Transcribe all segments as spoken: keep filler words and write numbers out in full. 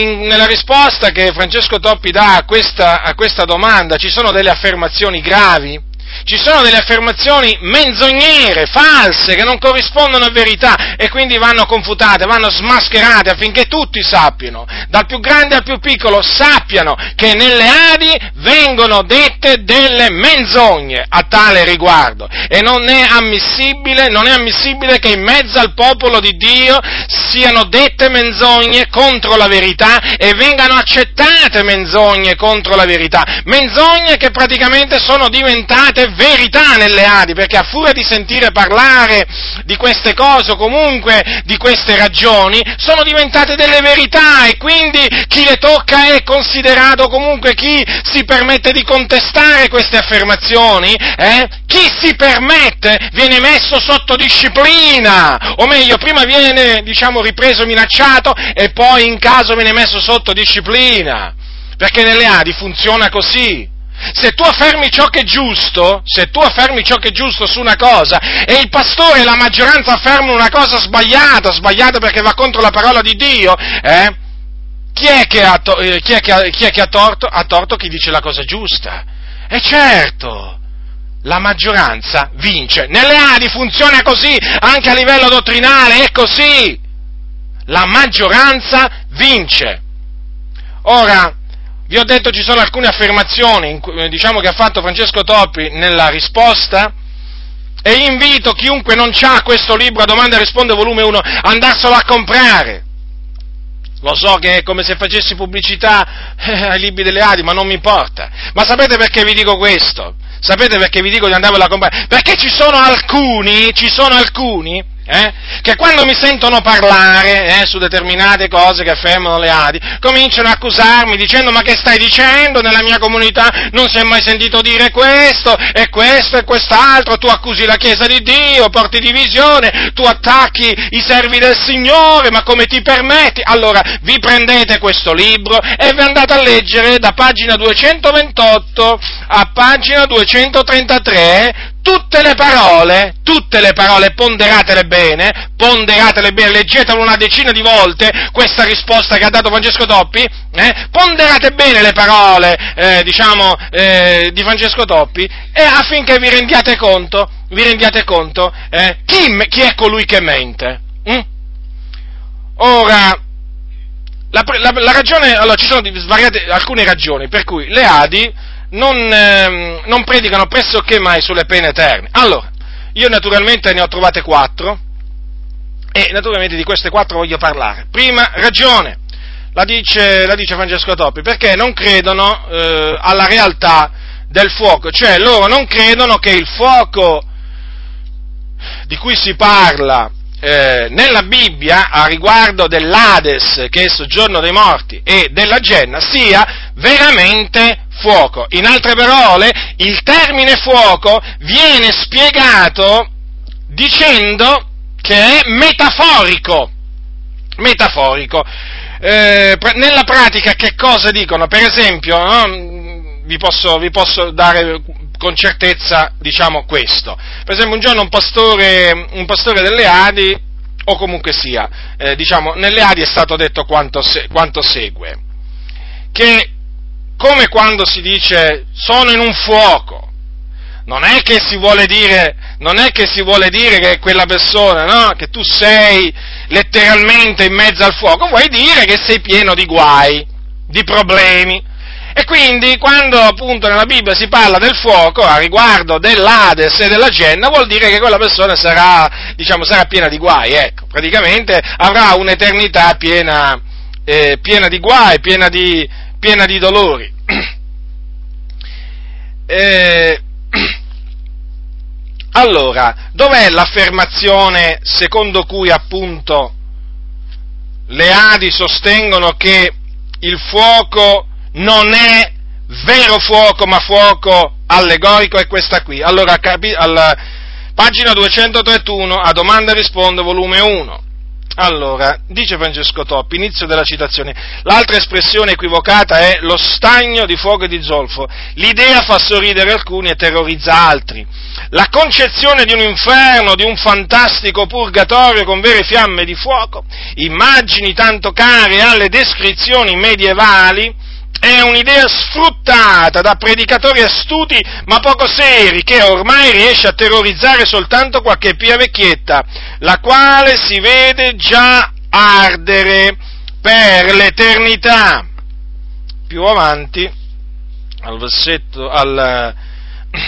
nella risposta che Francesco Toppi dà a questa, a questa domanda ci sono delle affermazioni gravi, ci sono delle affermazioni menzognere, false, che non corrispondono a verità e quindi vanno confutate, vanno smascherate affinché tutti sappiano, dal più grande al più piccolo, sappiano che nelle A D I vengono dette delle menzogne a tale riguardo e non è ammissibile, non è ammissibile che in mezzo al popolo di Dio siano dette menzogne contro la verità e vengano accettate menzogne contro la verità, menzogne che praticamente sono diventate verità nelle A D I, perché a furia di sentire parlare di queste cose o comunque di queste ragioni sono diventate delle verità e quindi chi le tocca è considerato, comunque chi si permette di contestare queste affermazioni, eh, chi si permette viene messo sotto disciplina, o meglio prima viene diciamo ripreso, minacciato e poi in caso viene messo sotto disciplina, perché nelle A D I funziona così. Se tu affermi ciò che è giusto, se tu affermi ciò che è giusto su una cosa e il pastore e la maggioranza affermano una cosa sbagliata, sbagliata perché va contro la parola di Dio, eh? Chi è che ha, to- chi è che ha, chi è che ha torto? Ha torto chi dice la cosa giusta. E certo, la maggioranza vince. Nelle A D I funziona così, anche a livello dottrinale è così. La maggioranza vince. Ora, vi ho detto ci sono alcune affermazioni, diciamo, che ha fatto Francesco Toppi nella risposta, e invito chiunque non c'ha questo libro a domanda e risponde volume uno a andarselo a comprare. Lo so che è come se facessi pubblicità eh, ai libri delle A D I, ma non mi importa. Ma sapete perché vi dico questo? Sapete perché vi dico di andarvelo a comprare? Perché ci sono alcuni, ci sono alcuni... Eh? che quando mi sentono parlare eh, su determinate cose che affermano le A D I, cominciano a accusarmi dicendo: ma che stai dicendo? Nella mia comunità non si è mai sentito dire questo e questo e quest'altro, tu accusi la Chiesa di Dio, porti divisione, tu attacchi i servi del Signore, ma come ti permetti? Allora vi prendete questo libro e vi andate a leggere da pagina duecentoventotto a pagina duecentotrentatré tutte le parole, tutte le parole, ponderatele bene, ponderatele bene, leggetele una decina di volte, questa risposta che ha dato Francesco Toppi, eh, ponderate bene le parole, eh, diciamo, eh, di Francesco Toppi, e affinché vi rendiate conto, vi rendiate conto, eh, chi, chi è colui che mente. Mm? Ora, la, la, la ragione, allora, ci sono svariate, alcune ragioni per cui le A D I Non, ehm, non predicano pressoché mai sulle pene eterne. Allora, io naturalmente ne ho trovate quattro e naturalmente di queste quattro voglio parlare. Prima ragione, la dice, la dice Francesco Toppi, perché non credono eh, alla realtà del fuoco, cioè loro non credono che il fuoco di cui si parla eh, nella Bibbia a riguardo dell'Ades, che è il soggiorno dei morti, e della Genna sia veramente fuoco. In altre parole, il termine fuoco viene spiegato dicendo che è metaforico. Metaforico. Eh, nella pratica che cosa dicono? Per esempio, no? vi, posso, vi posso dare con certezza, diciamo, questo. Per esempio, un giorno un pastore, un pastore delle A D I, o comunque sia, eh, diciamo, nelle A D I è stato detto quanto, se, quanto segue. Che come quando si dice sono in un fuoco, non è che si vuole dire, non è che si vuole dire che quella persona, no? Che tu sei letteralmente in mezzo al fuoco, vuoi dire che sei pieno di guai, di problemi. E quindi quando appunto nella Bibbia si parla del fuoco a riguardo dell'Ades e della Genna, vuol dire che quella persona sarà, diciamo, sarà piena di guai, ecco, praticamente avrà un'eternità piena, eh, piena di guai, piena di piena di dolori. Eh, allora, dov'è l'affermazione secondo cui appunto le A D I sostengono che il fuoco non è vero fuoco, ma fuoco allegorico? È questa qui. Allora, capi- alla pagina duecentotrentuno, a domanda e rispondo, volume uno. Allora, dice Francesco Toppi, inizio della citazione, l'altra espressione equivocata è lo stagno di fuoco e di zolfo. L'idea fa sorridere alcuni e terrorizza altri. La concezione di un inferno, di un fantastico purgatorio con vere fiamme di fuoco, immagini tanto care alle descrizioni medievali, è un'idea sfruttata da predicatori astuti ma poco seri, che ormai riesce a terrorizzare soltanto qualche pia vecchietta, la quale si vede già ardere per l'eternità. Più avanti, al versetto, al,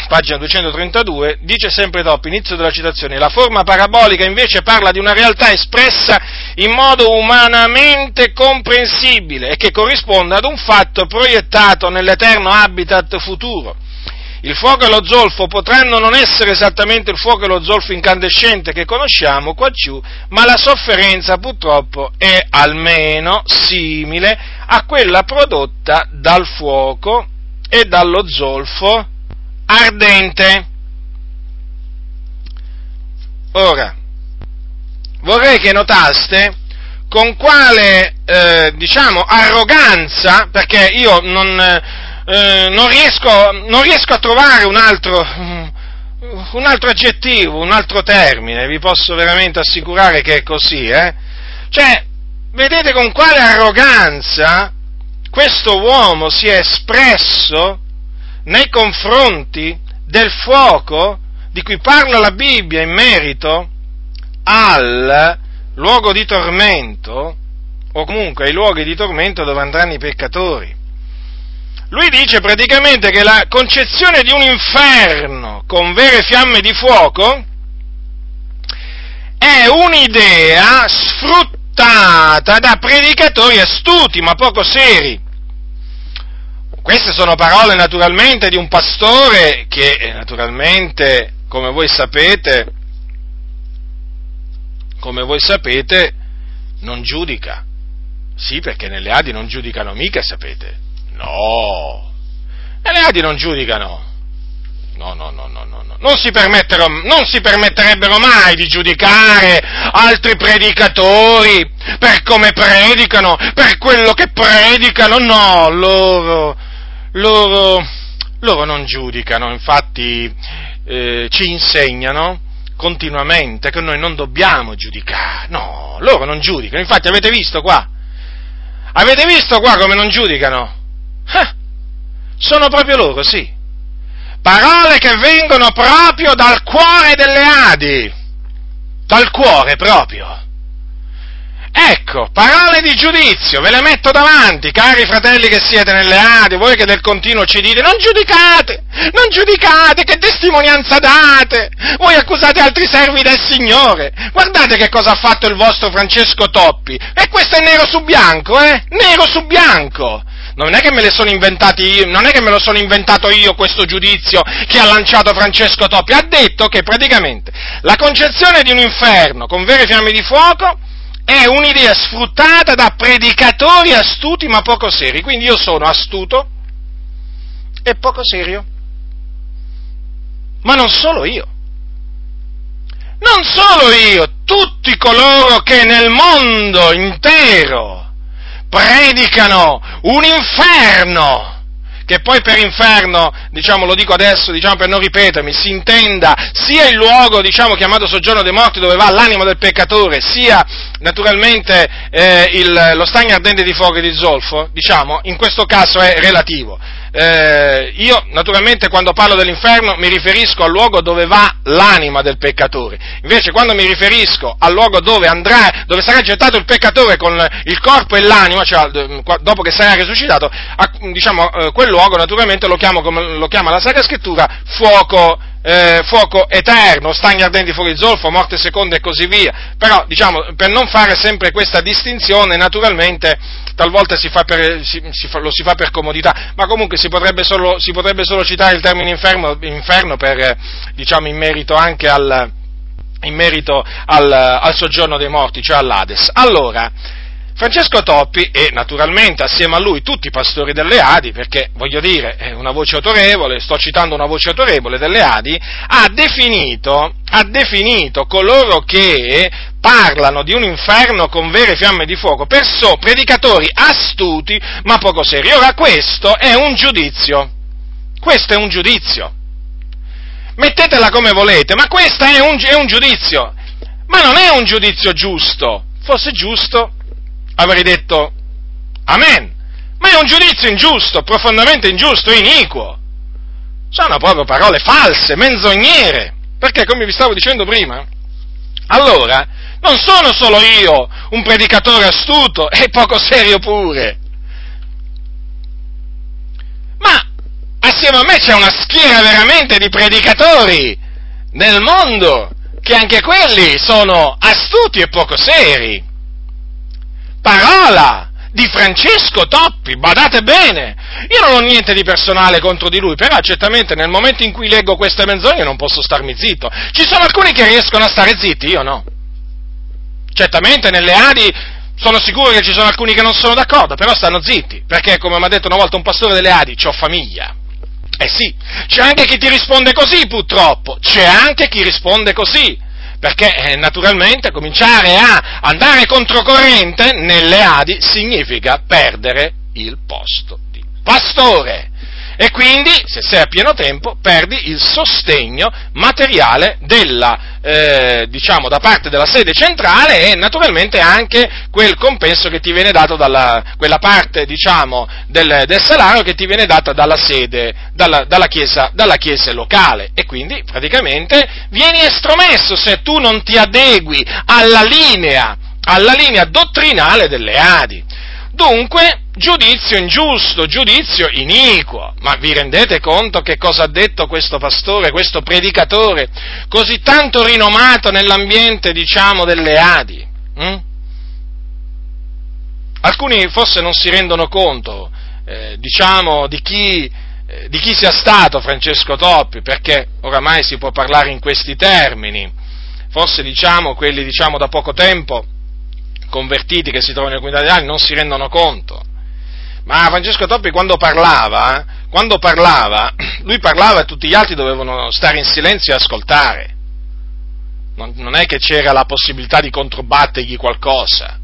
pagina duecentotrentadue, dice sempre Toppi, inizio della citazione, la forma parabolica invece parla di una realtà espressa in modo umanamente comprensibile e che corrisponde ad un fatto proiettato nell'eterno habitat futuro. Il fuoco e lo zolfo potranno non essere esattamente il fuoco e lo zolfo incandescente che conosciamo quaggiù, ma la sofferenza purtroppo è almeno simile a quella prodotta dal fuoco e dallo zolfo ardente. Ora, vorrei che notaste con quale, eh, diciamo, arroganza, perché io non, eh, non riesco, non riesco a trovare un altro, un altro aggettivo, un altro termine, vi posso veramente assicurare che è così, eh? Cioè, vedete con quale arroganza questo uomo si è espresso nei confronti del fuoco di cui parla la Bibbia in merito al luogo di tormento, o comunque ai luoghi di tormento dove andranno i peccatori. Lui dice praticamente che la concezione di un inferno con vere fiamme di fuoco è un'idea sfruttata da predicatori astuti ma poco seri. Queste sono parole naturalmente di un pastore che naturalmente, come voi sapete, come voi sapete, non giudica. Sì, perché nelle A D I non giudicano mica, sapete? No! Nelle A D I non giudicano. No, no, no, no, no, no. Non si permetterò, non si permetterebbero mai di giudicare altri predicatori per come predicano, per quello che predicano. No, loro Loro, loro non giudicano, infatti eh, ci insegnano continuamente che noi non dobbiamo giudicare, no, loro non giudicano, infatti avete visto qua, avete visto qua come non giudicano? Eh, sono proprio loro, sì, parole che vengono proprio dal cuore delle A D I, dal cuore proprio. Ecco, parole di giudizio, ve le metto davanti, cari fratelli che siete nelle A D I, voi che del continuo ci dite, non giudicate, non giudicate, che testimonianza date, voi accusate altri servi del Signore, guardate che cosa ha fatto il vostro Francesco Toppi, e questo è nero su bianco, eh, nero su bianco, non è che me le sono inventati io, non è che me lo sono inventato io questo giudizio che ha lanciato Francesco Toppi, ha detto che praticamente la concezione di un inferno con vere fiamme di fuoco è un'idea sfruttata da predicatori astuti ma poco seri, quindi io sono astuto e poco serio, ma non solo io, non solo io, tutti coloro che nel mondo intero predicano un inferno, che poi per inferno, diciamo, lo dico adesso, diciamo, per non ripetermi, si intenda sia il luogo, diciamo, chiamato soggiorno dei morti dove va l'anima del peccatore, sia naturalmente eh, il, lo stagno ardente di fuoco e di zolfo, diciamo, in questo caso è relativo. Eh, io naturalmente quando parlo dell'inferno mi riferisco al luogo dove va l'anima del peccatore, invece quando mi riferisco al luogo dove andrà, dove sarà gettato il peccatore con il corpo e l'anima, cioè dopo che sarà risuscitato, diciamo, eh, quel luogo naturalmente lo chiamo, come lo chiama la Sacra Scrittura, fuoco, eh, fuoco eterno, stagni ardenti fuoco di zolfo, morte seconda e così via, però diciamo per non fare sempre questa distinzione naturalmente talvolta si fa per, si, si fa, lo si fa per comodità, ma comunque si potrebbe solo, si potrebbe solo citare il termine inferno, inferno per, diciamo, in merito anche al, in merito al, al soggiorno dei morti, cioè all'Ades. Allora, Francesco Toppi e naturalmente assieme a lui tutti i pastori delle A D I, perché voglio dire è una voce autorevole, sto citando una voce autorevole delle A D I, ha definito, ha definito coloro che parlano di un inferno con vere fiamme di fuoco, perciò predicatori astuti ma poco seri. Ora questo è un giudizio, questo è un giudizio, mettetela come volete, ma questo è un, è un giudizio, ma non è un giudizio giusto. Fosse giusto avrei detto amen, ma è un giudizio ingiusto, profondamente ingiusto e iniquo. Sono proprio parole false, menzognere, perché come vi stavo dicendo prima, allora non sono solo io un predicatore astuto e poco serio pure, ma assieme a me c'è una schiera veramente di predicatori nel mondo che anche quelli sono astuti e poco seri. Parola di Francesco Toppi, badate bene, io non ho niente di personale contro di lui, però certamente nel momento in cui leggo queste menzogne non posso starmi zitto. Ci sono alcuni che riescono a stare zitti, io no. Certamente nelle A D I sono sicuro che ci sono alcuni che non sono d'accordo, però stanno zitti, perché come mi ha detto una volta un pastore delle A D I, c'ho famiglia. Eh sì, c'è anche chi ti risponde così purtroppo, c'è anche chi risponde così. Perché eh, naturalmente cominciare a andare controcorrente nelle A D I significa perdere il posto di pastore. E quindi, se sei a pieno tempo, perdi il sostegno materiale della, eh, diciamo, da parte della sede centrale e naturalmente anche quel compenso che ti viene dato dalla quella parte, diciamo, del, del salario che ti viene data dalla sede, dalla, dalla chiesa, dalla chiesa locale. E quindi praticamente vieni estromesso se tu non ti adegui alla linea, alla linea dottrinale delle A D I. Dunque, giudizio ingiusto, giudizio iniquo. Ma vi rendete conto che cosa ha detto questo pastore, questo predicatore, così tanto rinomato nell'ambiente, diciamo, delle A D I? Mm? Alcuni forse non si rendono conto, eh, diciamo, di chi, eh, di chi sia stato Francesco Toppi, perché oramai si può parlare in questi termini. Forse, diciamo, quelli, diciamo, da poco tempo convertiti che si trovano in comunità di anni non si rendono conto. Ma Francesco Toppi quando parlava, quando parlava, lui parlava e tutti gli altri dovevano stare in silenzio e ascoltare. Non, non è che c'era la possibilità di controbattergli qualcosa.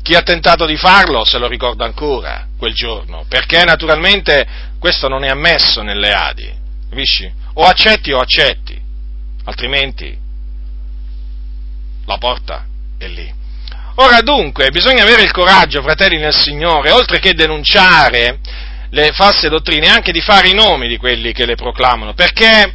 Chi ha tentato di farlo se lo ricorda ancora quel giorno, perché naturalmente questo non è ammesso nelle A D I, capisci? O accetti o accetti, altrimenti la porta è lì. Ora dunque, bisogna avere il coraggio, fratelli nel Signore, oltre che denunciare le false dottrine, anche di fare i nomi di quelli che le proclamano, perché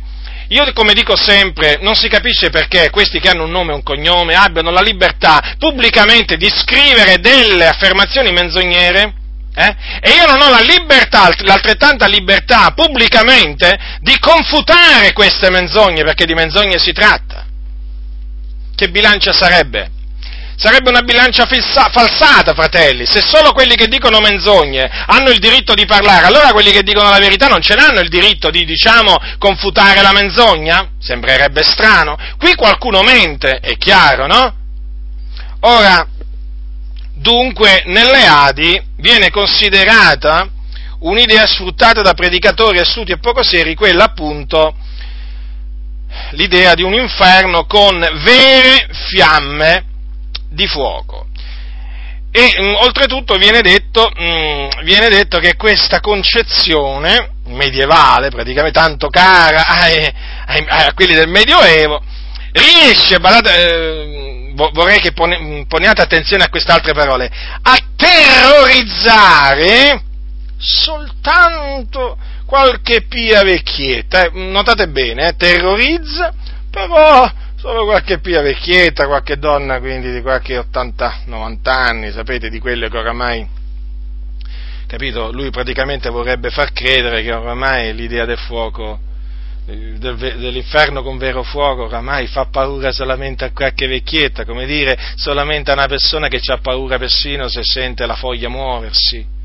io, come dico sempre, non si capisce perché questi che hanno un nome e un cognome abbiano la libertà pubblicamente di scrivere delle affermazioni menzognere, eh? E io non ho la libertà, l'altrettanta libertà pubblicamente di confutare queste menzogne, perché di menzogne si tratta. Che bilancia sarebbe? Sarebbe una bilancia fissa, falsata, fratelli. Se solo quelli che dicono menzogne hanno il diritto di parlare, allora quelli che dicono la verità non ce l'hanno il diritto di, diciamo, confutare la menzogna? Sembrerebbe strano. Qui qualcuno mente, è chiaro, no? Ora, dunque, nelle A D I viene considerata un'idea sfruttata da predicatori astuti e poco seri, quella appunto, l'idea di un inferno con vere fiamme di fuoco. E mh, oltretutto viene detto, mh, viene detto che questa concezione medievale, praticamente tanto cara ai, ai, a quelli del Medioevo, riesce, badate, eh, vorrei che pone, poniate attenzione a queste altre parole, a terrorizzare soltanto qualche pia vecchietta, eh, notate bene, eh, terrorizza, però solo qualche pia vecchietta, qualche donna quindi di qualche ottanta novanta anni, sapete, di quelle che oramai, capito, lui praticamente vorrebbe far credere che oramai l'idea del fuoco, del, dell'inferno con vero fuoco, oramai fa paura solamente a qualche vecchietta, come dire, solamente a una persona che ha paura persino se sente la foglia muoversi.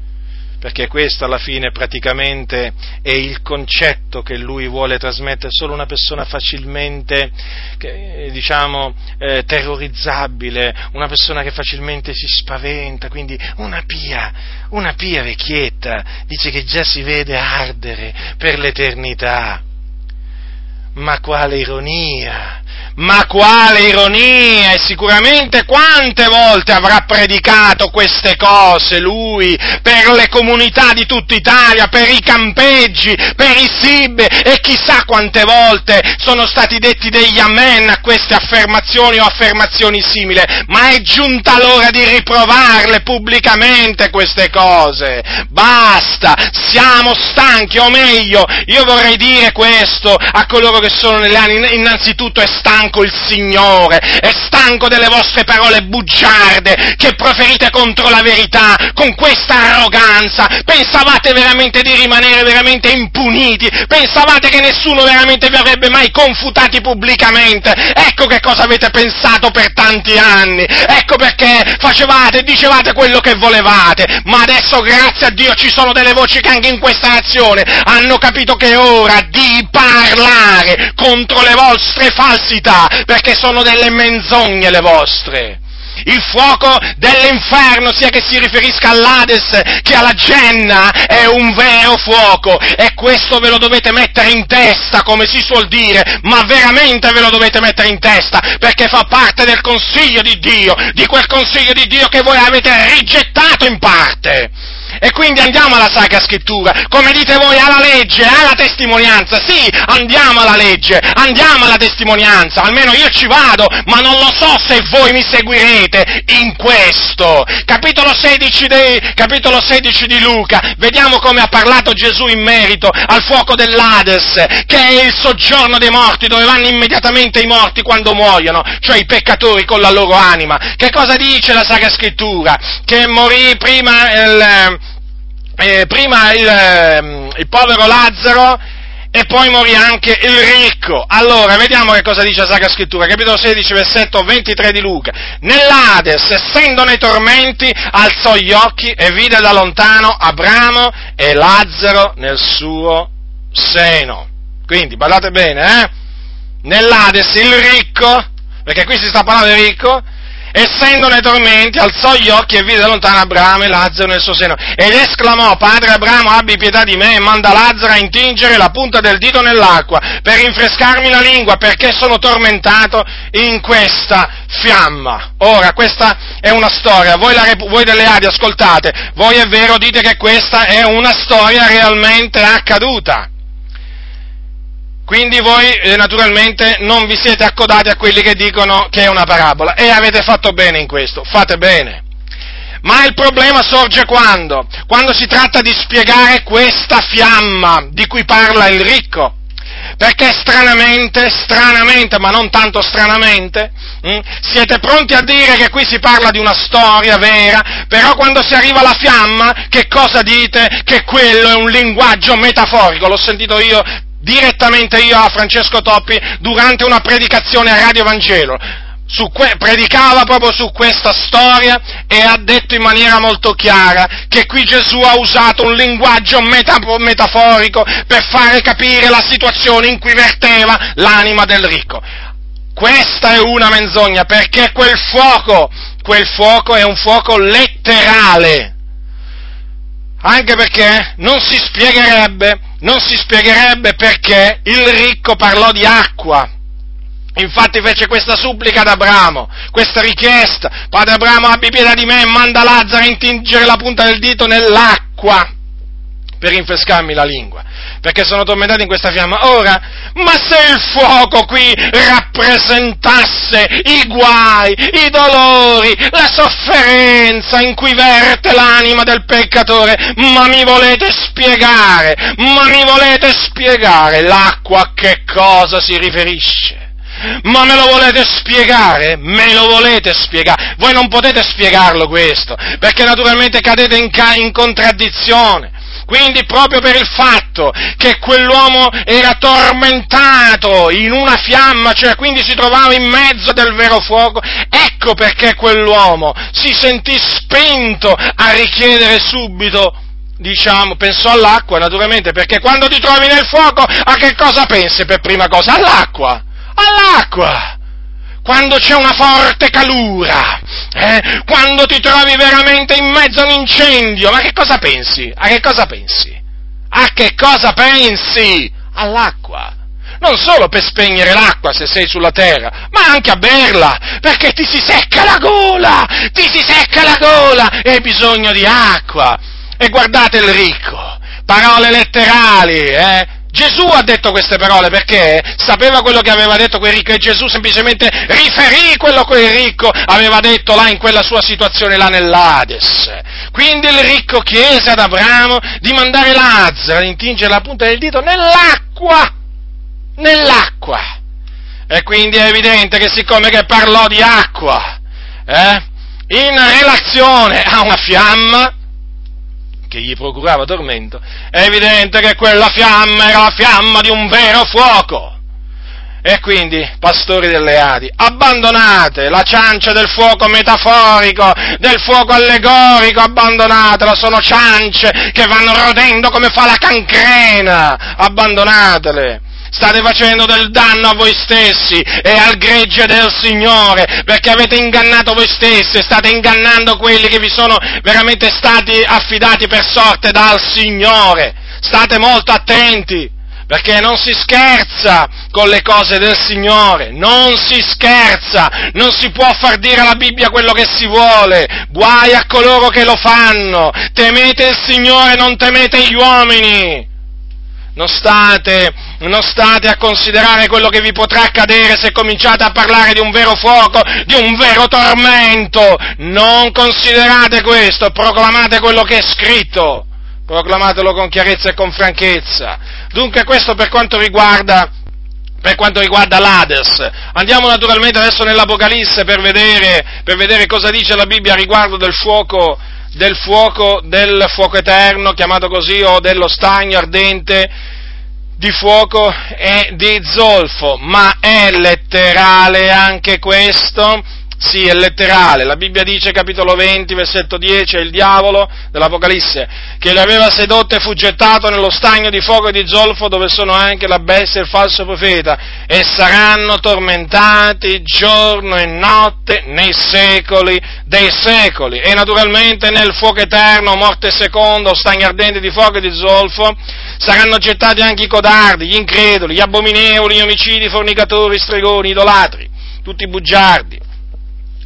Perché questo alla fine praticamente è il concetto che lui vuole trasmettere, solo una persona facilmente, diciamo, eh, terrorizzabile, una persona che facilmente si spaventa, quindi una pia, una pia vecchietta, dice che già si vede ardere per l'eternità. Ma quale ironia, Ma quale ironia! E sicuramente quante volte avrà predicato queste cose lui per le comunità di tutta Italia, per i campeggi, per i S I B, e chissà quante volte sono stati detti degli amen a queste affermazioni o affermazioni simili, ma è giunta l'ora di riprovarle pubblicamente queste cose. Basta, siamo stanchi, o meglio, io vorrei dire questo a coloro che sono nelle anni: innanzitutto è stanco il Signore, è stanco delle vostre parole bugiarde che proferite contro la verità con questa arroganza. Pensavate veramente di rimanere veramente impuniti? Pensavate che nessuno veramente vi avrebbe mai confutati pubblicamente? Ecco che cosa avete pensato per tanti anni, ecco perché facevate e dicevate quello che volevate. Ma adesso, grazie a Dio, ci sono delle voci che anche in questa nazione hanno capito che è ora di parlare contro le vostre falsità, perché sono delle menzogne le vostre. Il fuoco dell'inferno, sia che si riferisca all'Ades che alla Genna, è un vero fuoco, e questo ve lo dovete mettere in testa, come si suol dire, ma veramente ve lo dovete mettere in testa, perché fa parte del consiglio di Dio, di quel consiglio di Dio che voi avete rigettato in parte. E quindi andiamo alla Sacra Scrittura, come dite voi, alla legge, alla testimonianza. Sì, andiamo alla legge, andiamo alla testimonianza, almeno io ci vado, ma non lo so se voi mi seguirete in questo. Capitolo sedici, dei, capitolo sedici di Luca, vediamo come ha parlato Gesù in merito al fuoco dell'Ades, che è il soggiorno dei morti, dove vanno immediatamente i morti quando muoiono, cioè i peccatori con la loro anima. Che cosa dice la Sacra Scrittura? Che morì prima il... Eh, prima il, eh, il povero Lazzaro, e poi morì anche il ricco. Allora, vediamo che cosa dice la Sacra Scrittura, capitolo sedici, versetto ventitré di Luca. Nell'Ades, essendo nei tormenti, alzò gli occhi e vide da lontano Abramo e Lazzaro nel suo seno. Quindi, guardate bene, eh? Nell'Ades il ricco, perché qui si sta parlando di ricco, essendo nei tormenti, alzò gli occhi e vide da lontano Abramo e Lazzaro nel suo seno, ed esclamò: Padre Abramo, abbi pietà di me, e manda Lazzaro a intingere la punta del dito nell'acqua, per rinfrescarmi la lingua, perché sono tormentato in questa fiamma. Ora, questa è una storia, voi, la, voi delle Adi ascoltate, voi è vero dite che questa è una storia realmente accaduta. Quindi voi, eh, naturalmente, non vi siete accodati a quelli che dicono che è una parabola, e avete fatto bene in questo, fate bene. Ma il problema sorge quando? Quando si tratta di spiegare questa fiamma di cui parla il ricco, perché stranamente, stranamente, ma non tanto stranamente, mh, siete pronti a dire che qui si parla di una storia vera, però quando si arriva alla fiamma, che cosa dite? Che quello è un linguaggio metaforico. L'ho sentito io direttamente io a Francesco Toppi durante una predicazione a Radio Vangelo. Su que- predicava proprio su questa storia, e ha detto in maniera molto chiara che qui Gesù ha usato un linguaggio meta- metaforico per fare capire la situazione in cui verteva l'anima del ricco. Questa è una menzogna, perché quel fuoco, quel fuoco è un fuoco letterale. Anche perché non si spiegherebbe, non si spiegherebbe perché il ricco parlò di acqua. Infatti fece questa supplica ad Abramo, questa richiesta: Padre Abramo, abbi pietà di me e manda Lazzaro a intingere la punta del dito nell'acqua per rinfrescarmi la lingua, perché sono tormentato in questa fiamma. Ora, ma se il fuoco qui rappresentasse i guai, i dolori, la sofferenza in cui verte l'anima del peccatore, ma mi volete spiegare, ma mi volete spiegare l'acqua a che cosa si riferisce? Ma me lo volete spiegare? Me lo volete spiegare? Voi non potete spiegarlo questo, perché naturalmente cadete in, ca- in contraddizione. Quindi proprio per il fatto che quell'uomo era tormentato in una fiamma, cioè quindi si trovava in mezzo del vero fuoco, ecco perché quell'uomo si sentì spinto a richiedere subito, diciamo, pensò all'acqua naturalmente, perché quando ti trovi nel fuoco a che cosa pensi per prima cosa? All'acqua, all'acqua! Quando c'è una forte calura, eh? Quando ti trovi veramente in mezzo a un incendio, ma che cosa pensi? A che cosa pensi? A che cosa pensi? All'acqua. non solo per spegnere l'acqua se sei sulla terra, ma anche a berla, perché ti si secca la gola, ti si secca la gola e hai bisogno di acqua. E guardate il ricco, parole letterali, eh? Gesù ha detto queste parole perché sapeva quello che aveva detto quel ricco e Gesù semplicemente riferì quello che quel ricco aveva detto là in quella sua situazione là nell'Ades. Quindi il ricco chiese ad Abramo di mandare Lazzaro ad intingere la punta del dito nell'acqua, nell'acqua. E quindi è evidente che siccome che parlò di acqua, eh, in relazione a una fiamma, che gli procurava tormento, è evidente che quella fiamma era la fiamma di un vero fuoco. E quindi, pastori delle A D I, abbandonate la ciancia del fuoco metaforico, del fuoco allegorico, abbandonatela, sono ciance che vanno rodendo come fa la cancrena, abbandonatele. State facendo del danno a voi stessi e al gregge del Signore, perché avete ingannato voi stessi e state ingannando quelli che vi sono veramente stati affidati per sorte dal Signore. State molto attenti, perché non si scherza con le cose del Signore, non si scherza, non si può far dire alla Bibbia quello che si vuole, guai a coloro che lo fanno, temete il Signore, non temete gli uomini. Non state, non state a considerare quello che vi potrà accadere se cominciate a parlare di un vero fuoco, di un vero tormento. Non considerate questo, proclamate quello che è scritto, proclamatelo con chiarezza e con franchezza. Dunque questo per quanto riguarda, per quanto riguarda l'Ades. Andiamo naturalmente adesso nell'Apocalisse per vedere, per vedere cosa dice la Bibbia a riguardo del fuoco, del fuoco, del fuoco eterno, chiamato così, o dello stagno ardente di fuoco e di zolfo. Ma è letterale anche questo? Sì, è letterale. La Bibbia dice, capitolo venti, versetto dieci, il diavolo dell'Apocalisse, che lo aveva sedotto e fu gettato nello stagno di fuoco e di zolfo, dove sono anche la bestia e il falso profeta, e saranno tormentati giorno e notte nei secoli dei secoli. E naturalmente nel fuoco eterno, morte seconda, stagno ardente di fuoco e di zolfo, saranno gettati anche i codardi, gli increduli, gli abominevoli, gli omicidi, i fornicatori, i stregoni, idolatri, tutti i bugiardi.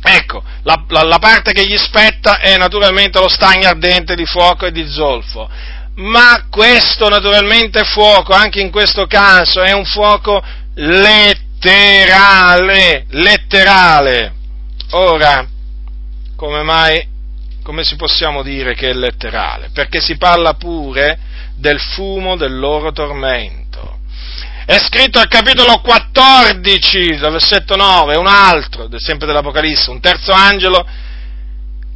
Ecco, la, la, la parte che gli spetta è naturalmente lo stagno ardente di fuoco e di zolfo, ma questo naturalmente fuoco, anche in questo caso, è un fuoco letterale, letterale. Ora, come mai, come si possiamo dire che è letterale? Perché si parla pure del fumo del loro tormento. È scritto al capitolo quattordici, dal versetto nove, un altro, sempre dell'Apocalisse, un terzo angelo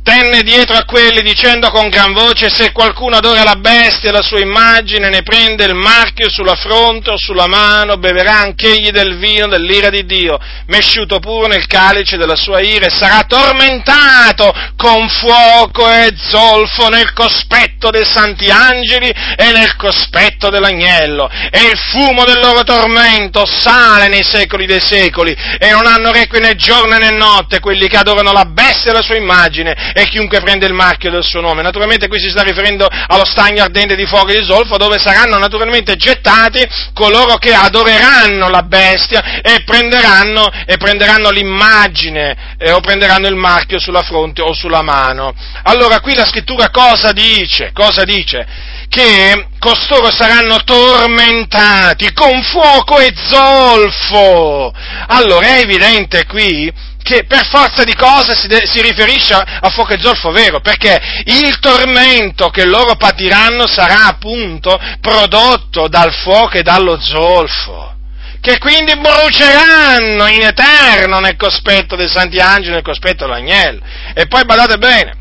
tenne dietro a quelli dicendo con gran voce: se qualcuno adora la bestia e la sua immagine, ne prende il marchio sulla fronte o sulla mano, beverà anch'egli del vino dell'ira di Dio, mesciuto pure nel calice della sua ira, e sarà tormentato con fuoco e zolfo nel cospetto dei santi angeli e nel cospetto dell'agnello, e il fumo del loro tormento sale nei secoli dei secoli, e non hanno requie né giorno né notte quelli che adorano la bestia e la sua immagine, e chiunque prende il marchio del suo nome. Naturalmente qui si sta riferendo allo stagno ardente di fuoco e di zolfo, dove saranno naturalmente gettati coloro che adoreranno la bestia e prenderanno, e prenderanno l'immagine eh, o prenderanno il marchio sulla fronte o sulla mano. Allora qui la scrittura cosa dice? Cosa dice? Che costoro saranno tormentati con fuoco e zolfo. Allora è evidente qui che per forza di cose si, de- si riferisce a-, a fuoco e zolfo, vero, perché il tormento che loro patiranno sarà appunto prodotto dal fuoco e dallo zolfo, che quindi bruceranno in eterno nel cospetto dei santi angeli, nel cospetto dell'agnello. E poi badate bene,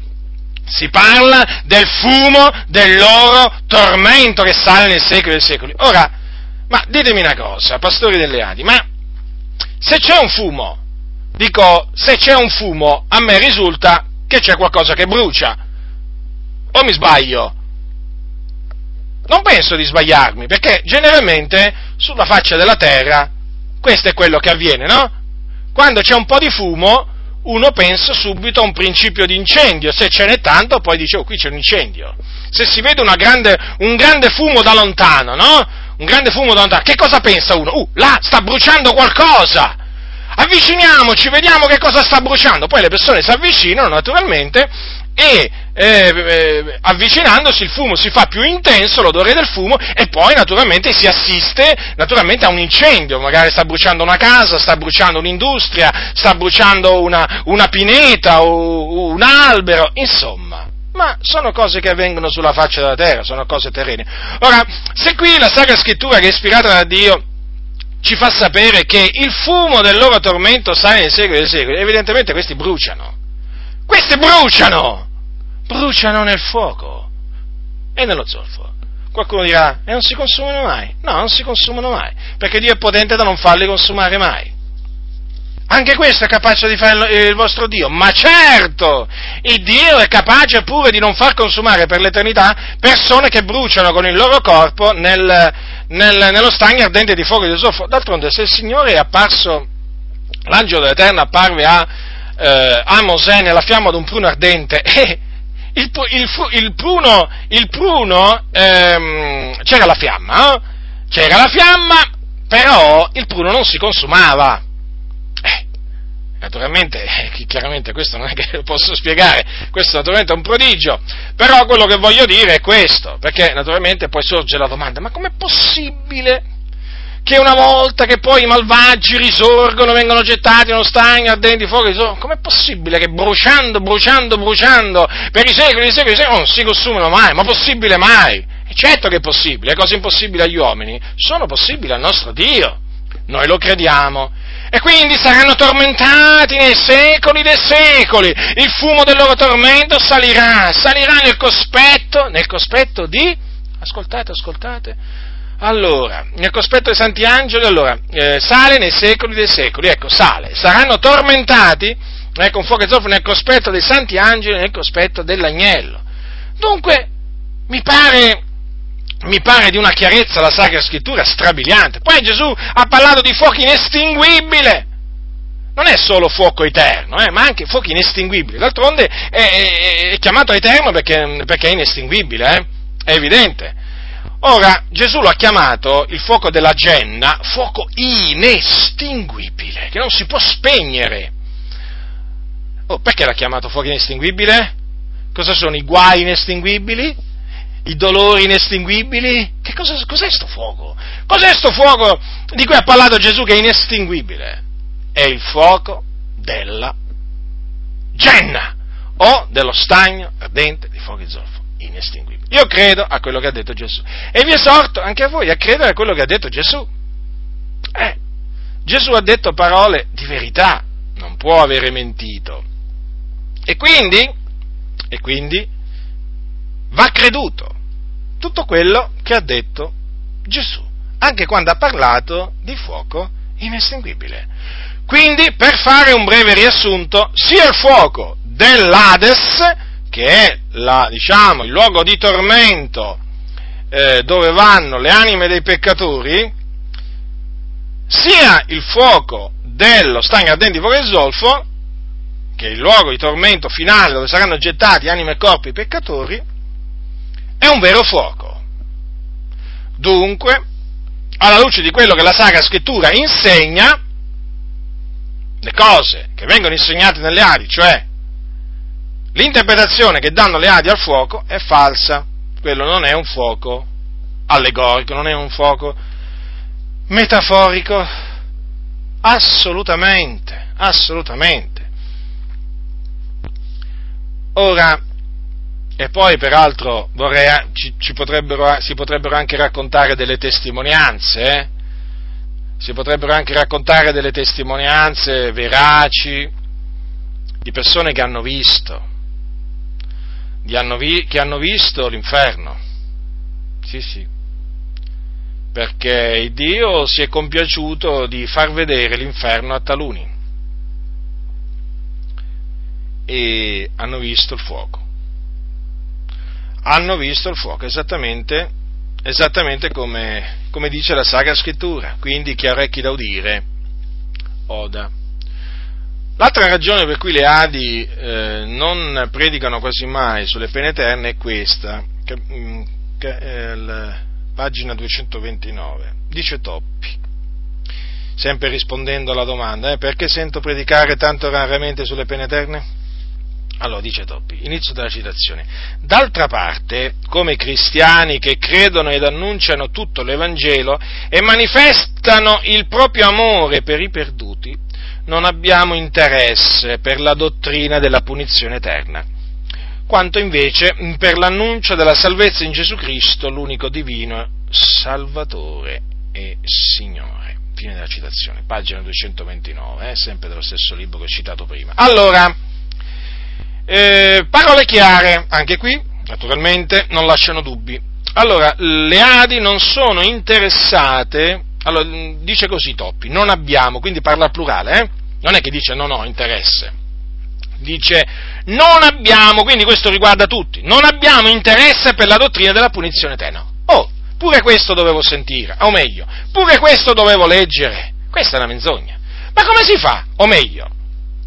si parla del fumo del loro tormento che sale nei secoli dei secoli. Ora, ma ditemi una cosa, pastori delle A D I, ma se c'è un fumo, Dico, se c'è un fumo, a me risulta che c'è qualcosa che brucia. O mi sbaglio? Non penso di sbagliarmi, perché generalmente sulla faccia della terra questo è quello che avviene, no? Quando c'è un po' di fumo, uno pensa subito a un principio di incendio. Se ce n'è tanto, poi dice, oh, qui c'è un incendio. Se si vede una grande, un grande fumo da lontano, no? un grande fumo da andare. Che cosa pensa uno? Uh, là sta bruciando qualcosa! Avviciniamoci, vediamo che cosa sta bruciando. Poi le persone si avvicinano, naturalmente, e eh, eh, avvicinandosi il fumo si fa più intenso, l'odore del fumo, e poi naturalmente si assiste naturalmente a un incendio. Magari sta bruciando una casa, sta bruciando un'industria, sta bruciando una, una pineta o un albero, insomma. Ma sono cose che avvengono sulla faccia della terra, sono cose terrene. Ora, se qui la Sacra Scrittura, che è ispirata da Dio, ci fa sapere che il fumo del loro tormento sale nel secolo dei secoli, evidentemente questi bruciano. Questi bruciano! Bruciano nel fuoco e nello zolfo. Qualcuno dirà, e non si consumano mai? No, non si consumano mai, perché Dio è potente da non farli consumare mai. Anche questo è capace di fare il vostro Dio, ma certo, il Dio è capace pure di non far consumare per l'eternità persone che bruciano con il loro corpo nel, nel, nello stagno ardente di fuoco e di zolfo. D'altronde, se il Signore è apparso, l'angelo dell'Eterno apparve a, eh, a Mosè nella fiamma di un pruno ardente, e il, il, il pruno, il pruno ehm, c'era la fiamma, eh? c'era la fiamma, però il pruno non si consumava. Naturalmente, chiaramente questo non è che lo posso spiegare, questo naturalmente è un prodigio, però quello che voglio dire è questo, perché naturalmente poi sorge la domanda, ma com'è possibile che una volta che poi i malvagi risorgono, vengono gettati in uno stagno ardente di fuoco, com'è possibile che bruciando, bruciando, bruciando, per i secoli, i secoli, i secoli, non si consumano mai, ma possibile mai? E certo che è possibile, le cose impossibili agli uomini sono possibili al nostro Dio, noi lo crediamo. E quindi saranno tormentati nei secoli dei secoli, il fumo del loro tormento salirà, salirà nel cospetto, nel cospetto di, ascoltate, ascoltate, allora, nel cospetto dei santi angeli, allora, eh, sale nei secoli dei secoli, ecco, sale, saranno tormentati, ecco, un fuoco e zolfo nel cospetto dei santi angeli, nel cospetto dell'agnello. Dunque, mi pare... Mi pare di una chiarezza la Sacra Scrittura strabiliante. Poi Gesù ha parlato di fuoco inestinguibile. Non è solo fuoco eterno, eh, ma anche fuoco inestinguibile. D'altronde è, è, è chiamato eterno perché, perché è inestinguibile, eh? È evidente. Ora, Gesù lo ha chiamato il fuoco della Genna, fuoco inestinguibile, che non si può spegnere. Oh, perché l'ha chiamato fuoco inestinguibile? Cosa sono i guai inestinguibili? I dolori inestinguibili? Che cosa, cos'è sto fuoco? Cos'è sto fuoco di cui ha parlato Gesù che è inestinguibile? È il fuoco della Genna o dello stagno ardente di fuoco e zolfo, inestinguibile. Io credo a quello che ha detto Gesù e vi esorto anche a voi a credere a quello che ha detto Gesù. Eh, Gesù ha detto parole di verità, non può avere mentito. E quindi, e quindi va creduto tutto quello che ha detto Gesù, anche quando ha parlato di fuoco inestinguibile. Quindi, per fare un breve riassunto, sia il fuoco dell'Ades, che è la, diciamo, il luogo di tormento eh, dove vanno le anime dei peccatori, sia il fuoco dello stagno ardente di fuoco e zolfo, che è il luogo di tormento finale dove saranno gettati anime e corpi i peccatori, è un vero fuoco. Dunque, alla luce di quello che la Sacra Scrittura insegna, le cose che vengono insegnate nelle A D I, cioè l'interpretazione che danno le A D I al fuoco, è falsa. Quello non è un fuoco allegorico, non è un fuoco metaforico. Assolutamente, assolutamente. Ora, e poi, peraltro, vorrei, ci, ci potrebbero, si potrebbero anche raccontare delle testimonianze, eh? si potrebbero anche raccontare delle testimonianze veraci di persone che hanno visto, di hanno vi, che hanno visto l'inferno, sì sì, perché Dio si è compiaciuto di far vedere l'inferno a taluni, e hanno visto il fuoco. Hanno visto il fuoco esattamente, esattamente come, come dice la Sacra Scrittura, quindi chi ha orecchi da udire, oda. L'altra ragione per cui le A D I eh, non predicano quasi mai sulle pene eterne è questa, che, che, eh, pagina duecentoventinove, dice Toppi, sempre rispondendo alla domanda, eh, perché sento predicare tanto raramente sulle pene eterne? Allora, dice Toppi, inizio della citazione: d'altra parte, come cristiani che credono ed annunciano tutto l'Evangelo e manifestano il proprio amore per i perduti, non abbiamo interesse per la dottrina della punizione eterna, quanto invece per l'annuncio della salvezza in Gesù Cristo, l'unico divino Salvatore e Signore. Fine della citazione, pagina duecentoventinove, eh, sempre dello stesso libro che ho citato prima. Allora, Eh, parole chiare, anche qui, naturalmente, non lasciano dubbi. Allora, le A D I non sono interessate, allora, dice così Toppi, non abbiamo, quindi parla al plurale, eh? Non è che dice non ho interesse, dice non abbiamo, quindi questo riguarda tutti, non abbiamo interesse per la dottrina della punizione eterna. Oh, pure questo dovevo sentire, o meglio, pure questo dovevo leggere, questa è una menzogna. Ma come si fa? O meglio,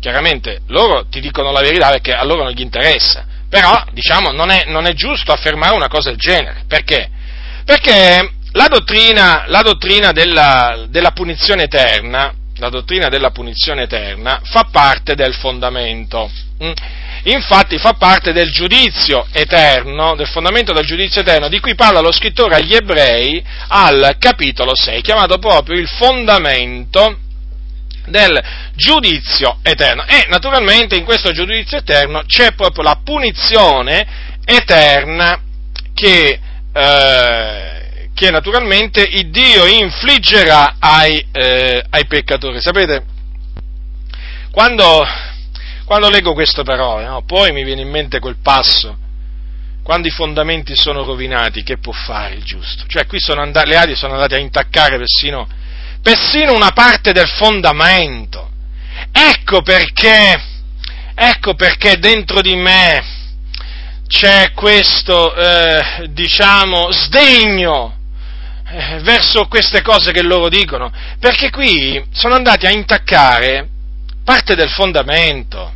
chiaramente loro ti dicono la verità perché a loro non gli interessa, però diciamo non è, non è giusto affermare una cosa del genere, perché? Perché la dottrina, la dottrina della, della punizione eterna, la dottrina della punizione eterna fa parte del fondamento, infatti fa parte del giudizio eterno, del fondamento del giudizio eterno di cui parla lo scrittore agli Ebrei al capitolo sei, chiamato proprio il fondamento del giudizio eterno, e naturalmente in questo giudizio eterno c'è proprio la punizione eterna che, eh, che naturalmente il Dio infliggerà ai, eh, ai peccatori. Sapete, quando, quando leggo queste parole, no, poi mi viene in mente quel passo: quando i fondamenti sono rovinati, che può fare il giusto? Cioè qui sono andati, le A D I sono andate a intaccare persino persino una parte del fondamento. Ecco perché, ecco perché dentro di me c'è questo, eh, diciamo, sdegno eh, verso queste cose che loro dicono, perché qui sono andati a intaccare parte del fondamento.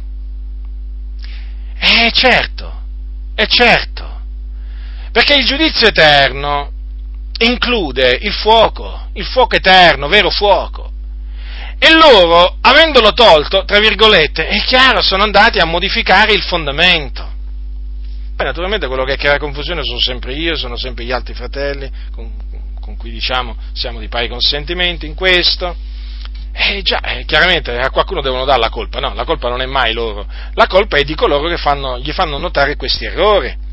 Eh, certo, è certo, perché il giudizio eterno include il fuoco, il fuoco eterno, vero fuoco, e loro, avendolo tolto, tra virgolette, è chiaro, sono andati a modificare il fondamento. Poi naturalmente quello che crea confusione sono sempre io, sono sempre gli altri fratelli, con, con cui diciamo siamo di pari consentimenti in questo, e già, eh, chiaramente a qualcuno devono dare la colpa, no, la colpa non è mai loro, la colpa è di coloro che fanno, gli fanno notare questi errori.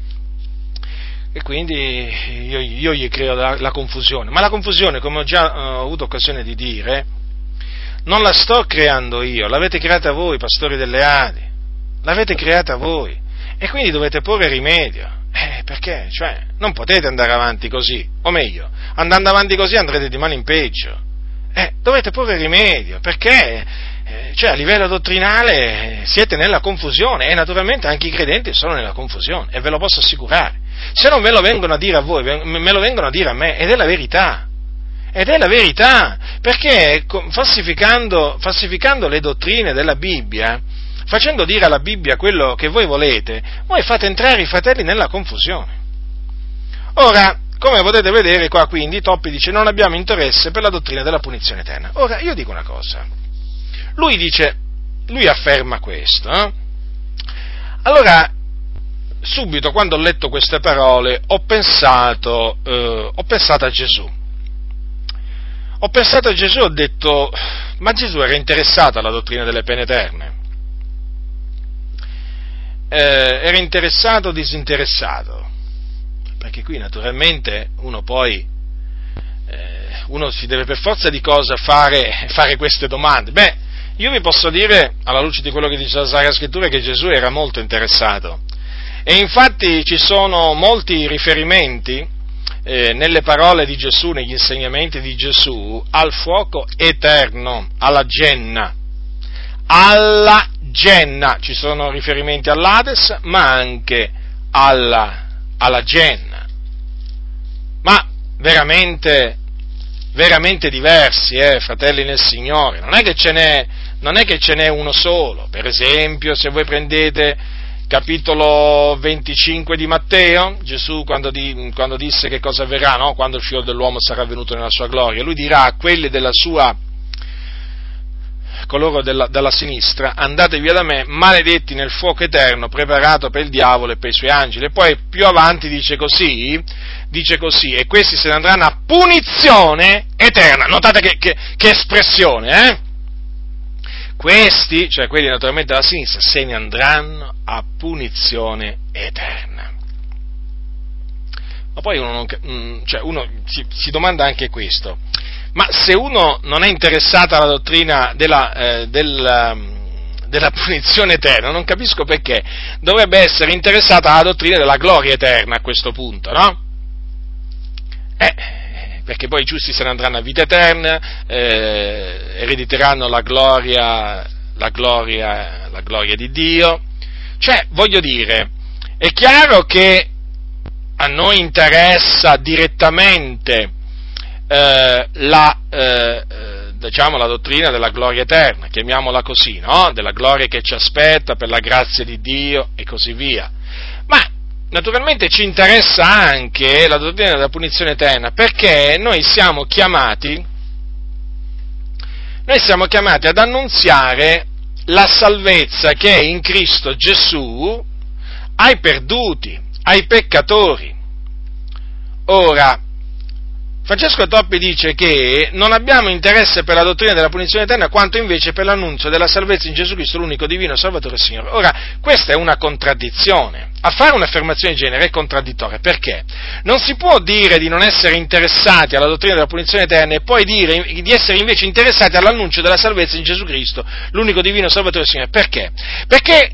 E quindi io, io gli creo la, la confusione, ma la confusione, come ho già eh, ho avuto occasione di dire, non la sto creando io, l'avete creata voi, pastori delle A D I, l'avete creata voi, e quindi dovete porre rimedio, eh, perché cioè non potete andare avanti così, o meglio, andando avanti così andrete di male in peggio, eh, dovete porre rimedio, perché eh, cioè a livello dottrinale siete nella confusione, e naturalmente anche i credenti sono nella confusione, e ve lo posso assicurare. Se non me lo vengono a dire a voi, me lo vengono a dire a me, ed è la verità, ed è la verità, perché falsificando, falsificando le dottrine della Bibbia, facendo dire alla Bibbia quello che voi volete, voi fate entrare i fratelli nella confusione. Ora, come potete vedere qua, quindi, Toppi dice non abbiamo interesse per la dottrina della punizione eterna. Ora, io dico una cosa, lui dice, lui afferma questo, eh? Allora, subito quando ho letto queste parole ho pensato, eh, ho pensato a Gesù, ho pensato a Gesù, ho detto, ma Gesù era interessato alla dottrina delle pene eterne? Eh, era interessato o disinteressato? Perché qui naturalmente uno poi, eh, uno si deve per forza di cosa fare, fare queste domande. Beh, io vi posso dire, alla luce di quello che dice la Sacra Scrittura, che Gesù era molto interessato. E infatti ci sono molti riferimenti eh, nelle parole di Gesù, negli insegnamenti di Gesù, al fuoco eterno, alla Genna. Alla Genna ci sono riferimenti all'Ades, ma anche alla, alla Genna. Ma veramente, veramente diversi, eh, fratelli nel Signore. Non è che ce n'è, non è che ce n'è uno solo. Per esempio, se voi prendete capitolo venticinque di Matteo, Gesù quando, di, quando disse che cosa avverrà, no? Quando il figlio dell'uomo sarà venuto nella sua gloria, lui dirà a quelli della sua, coloro della, dalla sinistra: andate via da me, maledetti nel fuoco eterno preparato per il diavolo e per i suoi angeli. E poi più avanti dice così, dice così: e questi se ne andranno a punizione eterna. Notate che, che, che espressione, eh? Questi, cioè quelli naturalmente della sinistra, se ne andranno a punizione eterna. Ma poi uno, non, cioè uno si, si domanda anche questo: ma se uno non è interessato alla dottrina della, eh, della, della punizione eterna, non capisco perché dovrebbe essere interessato alla dottrina della gloria eterna a questo punto, no? Eh... Perché poi i giusti se ne andranno a vita eterna, eh, erediteranno la gloria, la gloria, la gloria di Dio. Cioè, voglio dire, è chiaro che a noi interessa direttamente eh, la, eh, diciamo, la dottrina della gloria eterna, chiamiamola così, no? Della gloria che ci aspetta per la grazia di Dio e così via. Ma naturalmente ci interessa anche la dottrina della punizione eterna, perché noi siamo chiamati, noi siamo chiamati ad annunziare la salvezza che è in Cristo Gesù ai perduti, ai peccatori. Ora, Francesco Toppi dice che non abbiamo interesse per la dottrina della punizione eterna, quanto invece per l'annuncio della salvezza in Gesù Cristo, l'unico divino Salvatore e Signore. Ora, questa è una contraddizione. A fare un'affermazione del genere è contraddittoria, perché non si può dire di non essere interessati alla dottrina della punizione eterna e poi dire di essere invece interessati all'annuncio della salvezza in Gesù Cristo, l'unico divino Salvatore e Signore. Perché? Perché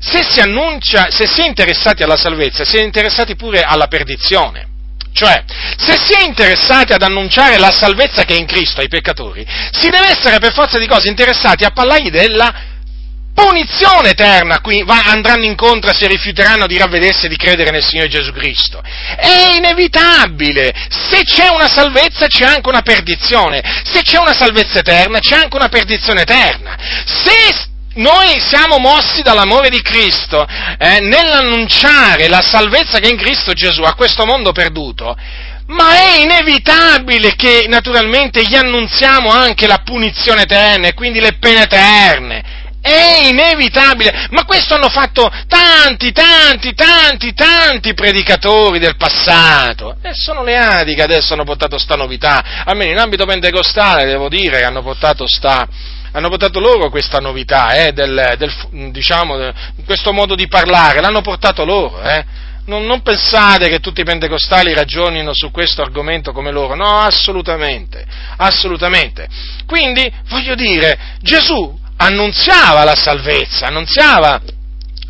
se si annuncia, se si è interessati alla salvezza, si è interessati pure alla perdizione. Cioè, se si è interessati ad annunciare la salvezza che è in Cristo ai peccatori, si deve essere per forza di cose interessati a parlare della punizione eterna, qui andranno incontro se rifiuteranno di ravvedersi e di credere nel Signore Gesù Cristo. È inevitabile, se c'è una salvezza c'è anche una perdizione, se c'è una salvezza eterna c'è anche una perdizione eterna. Se noi siamo mossi dall'amore di Cristo eh, nell'annunciare la salvezza che è in Cristo Gesù a questo mondo perduto, ma è inevitabile che naturalmente gli annunziamo anche la punizione eterna e quindi le pene eterne. È inevitabile, ma questo hanno fatto tanti, tanti, tanti, tanti predicatori del passato, e sono le A D I che adesso hanno portato sta novità, almeno in ambito pentecostale devo dire che hanno portato sta, hanno portato loro questa novità, eh, del, del, diciamo, questo modo di parlare, l'hanno portato loro, eh. Non, non pensate che tutti i pentecostali ragionino su questo argomento come loro, no, assolutamente, assolutamente. Quindi, voglio dire, Gesù annunziava la salvezza, annunziava,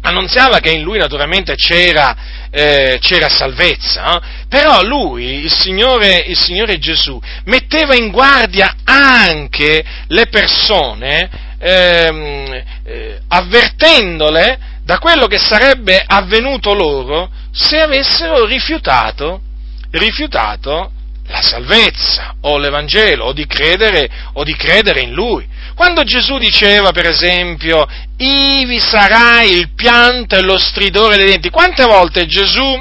annunziava che in lui naturalmente c'era eh, c'era salvezza, no? Però lui, il Signore, il Signore Gesù, metteva in guardia anche le persone, ehm, eh, avvertendole da quello che sarebbe avvenuto loro se avessero rifiutato, rifiutato la salvezza o l'Evangelo o di credere, o di credere in lui. Quando Gesù diceva, per esempio, ivi sarà il pianto e lo stridore dei denti, quante volte Gesù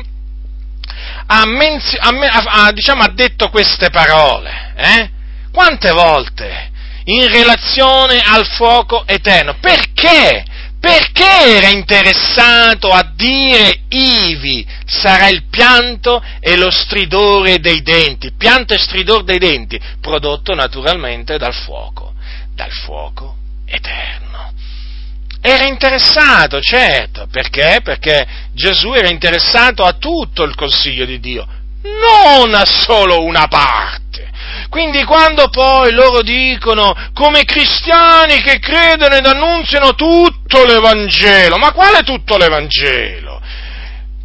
ha, menzi- ha, me- ha, ha, diciamo, ha detto queste parole? Eh? Quante volte? In relazione al fuoco eterno. Perché? Perché era interessato a dire ivi sarà il pianto e lo stridore dei denti, pianto e stridore dei denti, prodotto naturalmente dal fuoco. Dal fuoco eterno. Era interessato, certo, perché? Perché Gesù era interessato a tutto il consiglio di Dio, non a solo una parte. Quindi quando poi loro dicono, come cristiani che credono ed annunziano tutto l'Evangelo, ma quale tutto l'Evangelo?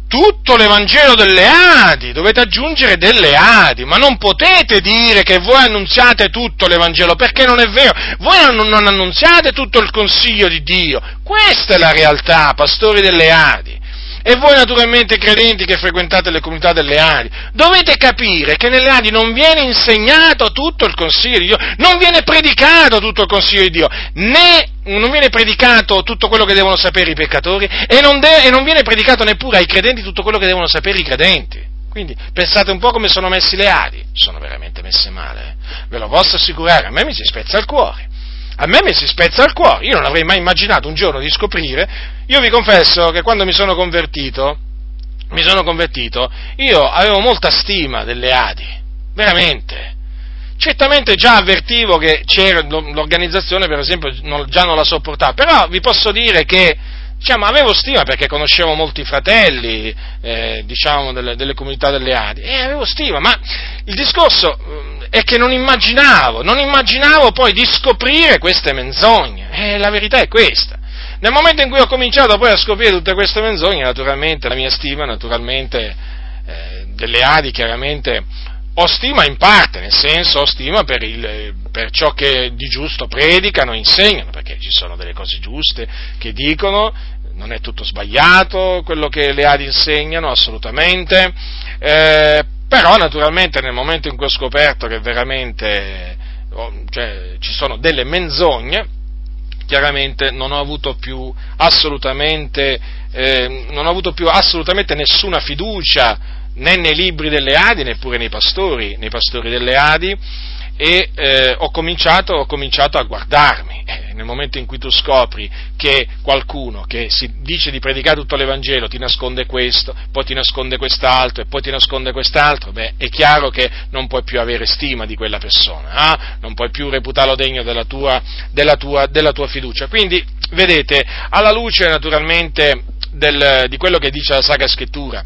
Tutto l'Evangelo delle A D I, dovete aggiungere delle A D I, ma non potete dire che voi annunziate tutto l'Evangelo, perché non è vero, voi non annunziate tutto il consiglio di Dio, questa è la realtà, pastori delle A D I, E voi naturalmente credenti che frequentate le comunità delle A D I, dovete capire che nelle A D I non viene insegnato tutto il consiglio di Dio, non viene predicato tutto il consiglio di Dio, né non viene predicato tutto quello che devono sapere i peccatori e non, de- e non viene predicato neppure ai credenti tutto quello che devono sapere i credenti. Quindi pensate un po' come sono messi le A D I, sono veramente messe male, eh? Ve lo posso assicurare, a me mi si spezza il cuore, a me mi si spezza il cuore, io non avrei mai immaginato un giorno di scoprire, io vi confesso che quando mi sono convertito, mi sono convertito, io avevo molta stima delle A D I, veramente. Certamente già avvertivo che c'era l'organizzazione, per esempio, non, già non la sopportava, però vi posso dire che diciamo, avevo stima perché conoscevo molti fratelli, eh, diciamo, delle, delle comunità delle A D I, e avevo stima, ma il discorso è che non immaginavo, non immaginavo poi di scoprire queste menzogne, e eh, la verità è questa. Nel momento in cui ho cominciato poi a scoprire tutte queste menzogne, naturalmente, la mia stima, naturalmente, eh, delle A D I, chiaramente, ho stima in parte, nel senso, ho stima per, il, per ciò che di giusto predicano, insegnano, perché ci sono delle cose giuste che dicono, non è tutto sbagliato quello che le A D I insegnano, assolutamente, eh, però naturalmente nel momento in cui ho scoperto che veramente oh, cioè, ci sono delle menzogne, chiaramente non ho avuto più assolutamente, eh, non ho avuto più assolutamente nessuna fiducia né nei libri delle A D I, neppure nei pastori, nei pastori delle A D I, e eh, ho, cominciato, ho cominciato a guardarmi. Eh, nel momento in cui tu scopri che qualcuno che si dice di predicare tutto l'Evangelo ti nasconde questo, poi ti nasconde quest'altro, e poi ti nasconde quest'altro, beh, è chiaro che non puoi più avere stima di quella persona, eh? Non puoi più reputarlo degno della tua, della tua, della tua fiducia. Quindi, vedete, alla luce naturalmente del, di quello che dice la Sacra Scrittura,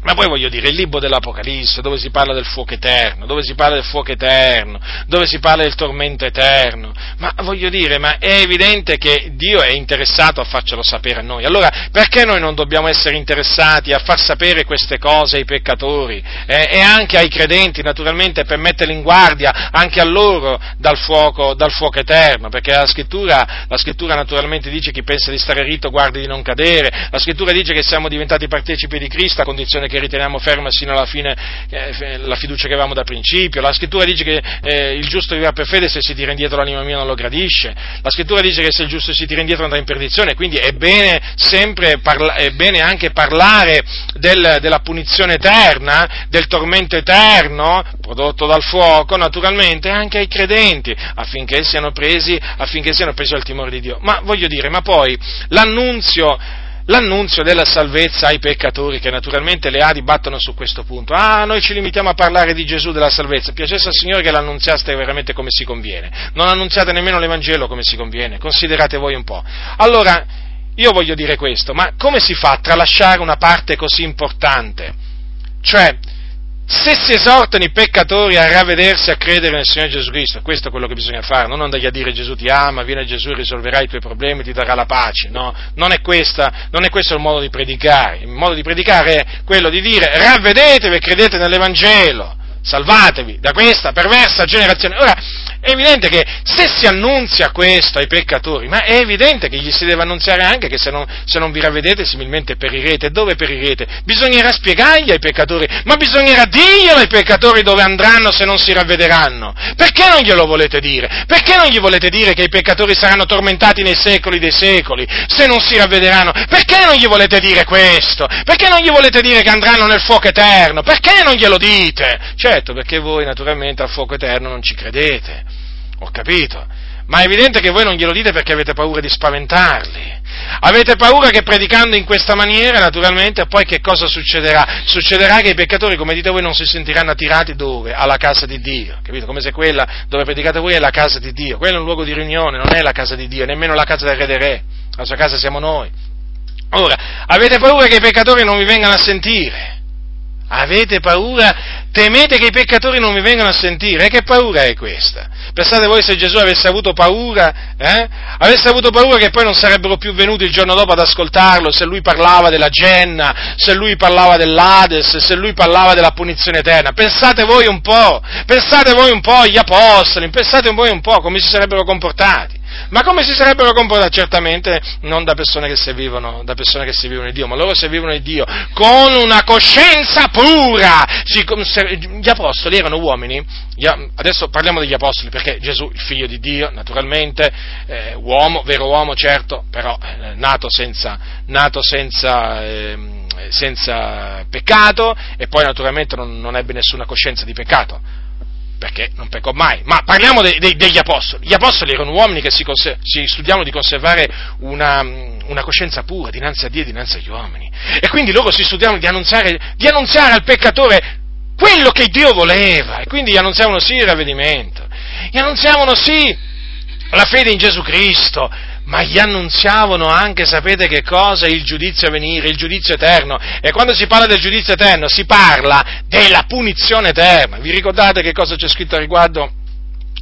ma poi voglio dire, il libro dell'Apocalisse, dove si parla del fuoco eterno, dove si parla del fuoco eterno, dove si parla del tormento eterno, ma voglio dire, ma è evidente che Dio è interessato a farcelo sapere a noi, allora perché noi non dobbiamo essere interessati a far sapere queste cose ai peccatori eh, e anche ai credenti, naturalmente, per metterli in guardia anche a loro dal fuoco, dal fuoco eterno, perché la scrittura, la scrittura naturalmente dice chi pensa di stare ritto guardi di non cadere, la scrittura dice che siamo diventati partecipi di Cristo a condizione che riteniamo ferma sino alla fine eh, la fiducia che avevamo da principio, la scrittura dice che eh, il giusto vivrà per fede, se si tira indietro l'anima mia non lo gradisce, la scrittura dice che se il giusto si tira indietro andrà in perdizione, quindi è bene sempre parla- è bene anche parlare del, della punizione eterna, del tormento eterno prodotto dal fuoco, naturalmente anche ai credenti, affinché siano presi, affinché siano presi al timore di Dio. Ma voglio dire, ma poi l'annunzio L'annunzio della salvezza ai peccatori, che naturalmente le A D I battono su questo punto. Ah, noi ci limitiamo a parlare di Gesù, della salvezza. Piacesse al Signore che l'annunziaste veramente come si conviene. Non annunziate nemmeno l'Evangelo come si conviene. Considerate voi un po'. Allora, io voglio dire questo, ma come si fa a tralasciare una parte così importante? Cioè, se si esortano i peccatori a ravvedersi, a credere nel Signore Gesù Cristo, questo è quello che bisogna fare, non andargli a dire Gesù ti ama, viene Gesù e risolverà i tuoi problemi, ti darà la pace, no? Non è, questa, non è questo il modo di predicare, il modo di predicare è quello di dire ravvedetevi e credete nell'Evangelo, salvatevi da questa perversa generazione. Ora, è evidente che se si annunzia questo ai peccatori, ma è evidente che gli si deve annunziare anche che se non, se non vi ravvedete similmente perirete. Dove perirete? Bisognerà spiegargli ai peccatori, ma bisognerà dirglielo ai peccatori dove andranno se non si ravvederanno. Perché non glielo volete dire? Perché non gli volete dire che i peccatori saranno tormentati nei secoli dei secoli se non si ravvederanno? Perché non gli volete dire questo? Perché non gli volete dire che andranno nel fuoco eterno? Perché non glielo dite? Certo, perché voi naturalmente al fuoco eterno non ci credete. Ho capito, ma è evidente che voi non glielo dite perché avete paura di spaventarli, avete paura che predicando in questa maniera, naturalmente, poi che cosa succederà? Succederà che i peccatori, come dite voi, non si sentiranno attirati dove? Alla casa di Dio, capito? Come se quella dove predicate voi è la casa di Dio, quello è un luogo di riunione, non è la casa di Dio, nemmeno la casa del Re dei Re, la sua casa siamo noi. Ora, avete paura che i peccatori non vi vengano a sentire? Avete paura? Temete che i peccatori non vi vengano a sentire? E che paura è questa? Pensate voi se Gesù avesse avuto paura, eh? Avesse avuto paura che poi non sarebbero più venuti il giorno dopo ad ascoltarlo, se lui parlava della Genna, se lui parlava dell'Ades, se lui parlava della punizione eterna. Pensate voi un po', pensate voi un po' agli apostoli, pensate voi un po' come si sarebbero comportati. Ma come si sarebbero comportati? Certamente non da persone che servivano, da persone che servivano Dio, ma loro servivano Dio con una coscienza pura. Gli apostoli erano uomini, adesso parliamo degli apostoli, perché Gesù, il figlio di Dio, naturalmente, eh, uomo, vero uomo, certo, però eh, nato senza, nato senza eh, senza peccato, e poi naturalmente non, non ebbe nessuna coscienza di peccato, perché non peccò mai. Ma parliamo de, de, degli apostoli. Gli apostoli erano uomini che si, conser- si studiavano di conservare una, una coscienza pura dinanzi a Dio e dinanzi agli uomini, e quindi loro si studiavano di annunziare, di annunziare al peccatore quello che Dio voleva, e quindi gli annunziavano sì il ravvedimento, gli annunziavano sì la fede in Gesù Cristo, ma gli annunziavano anche, sapete che cosa? Il giudizio a venire, il giudizio eterno. E quando si parla del giudizio eterno si parla della punizione eterna. Vi ricordate che cosa c'è scritto a riguardo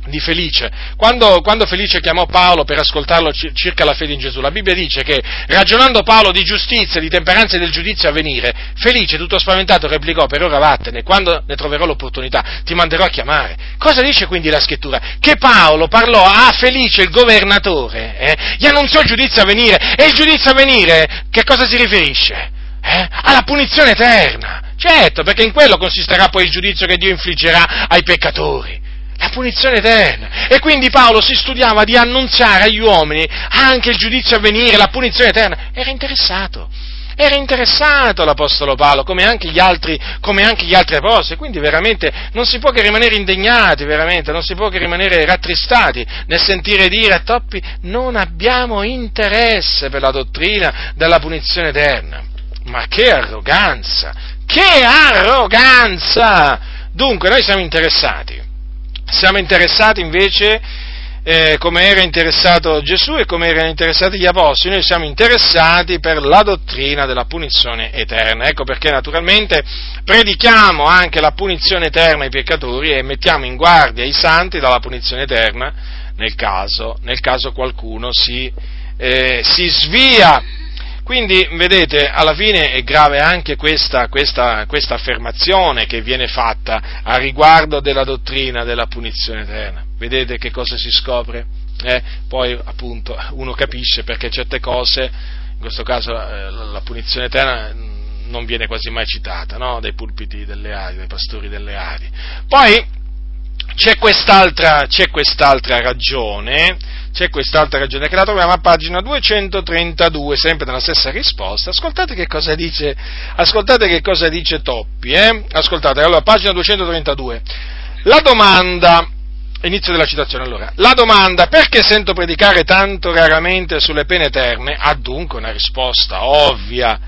di Felice? Quando, quando Felice chiamò Paolo per ascoltarlo circa la fede in Gesù, la Bibbia dice che, ragionando Paolo di giustizia, di temperanza e del giudizio a venire, Felice, tutto spaventato, replicò: per ora vattene, quando ne troverò l'opportunità ti manderò a chiamare. Cosa dice quindi la Scrittura? Che Paolo parlò a Felice, il governatore, eh? Gli annunziò il giudizio a venire, e il giudizio a venire che cosa si riferisce? Eh? Alla punizione eterna, certo, perché in quello consisterà poi il giudizio che Dio infliggerà ai peccatori. La punizione eterna. E quindi Paolo si studiava di annunziare agli uomini anche il giudizio a venire, la punizione eterna. Era interessato, era interessato l'Apostolo Paolo, come anche gli altri, come anche gli altri apostoli. Quindi veramente non si può che rimanere indegnati, veramente non si può che rimanere rattristati nel sentire dire a Toppi: non abbiamo interesse per la dottrina della punizione eterna. Ma che arroganza, che arroganza! Dunque noi siamo interessati. Siamo interessati invece, eh, come era interessato Gesù e come erano interessati gli apostoli, noi siamo interessati per la dottrina della punizione eterna. Ecco perché naturalmente predichiamo anche la punizione eterna ai peccatori e mettiamo in guardia i santi dalla punizione eterna nel caso, nel caso qualcuno si, eh, si svia. Quindi, vedete, alla fine è grave anche questa, questa, questa affermazione che viene fatta a riguardo della dottrina della punizione eterna. Vedete che cosa si scopre? Eh, poi, appunto, uno capisce perché certe cose, in questo caso eh, la punizione eterna non viene quasi mai citata, no? Dai pulpiti delle A D I, dai pastori delle A D I. Poi c'è quest'altra, c'è quest'altra ragione... C'è quest'altra ragione che la troviamo a pagina duecentotrentadue, sempre nella stessa risposta. Ascoltate che cosa dice, ascoltate che cosa dice Toppi, eh? Ascoltate, allora, pagina duecentotrentadue. La domanda, inizio della citazione, allora. La domanda: perché sento predicare tanto raramente sulle pene eterne? Ha dunque una risposta ovvia.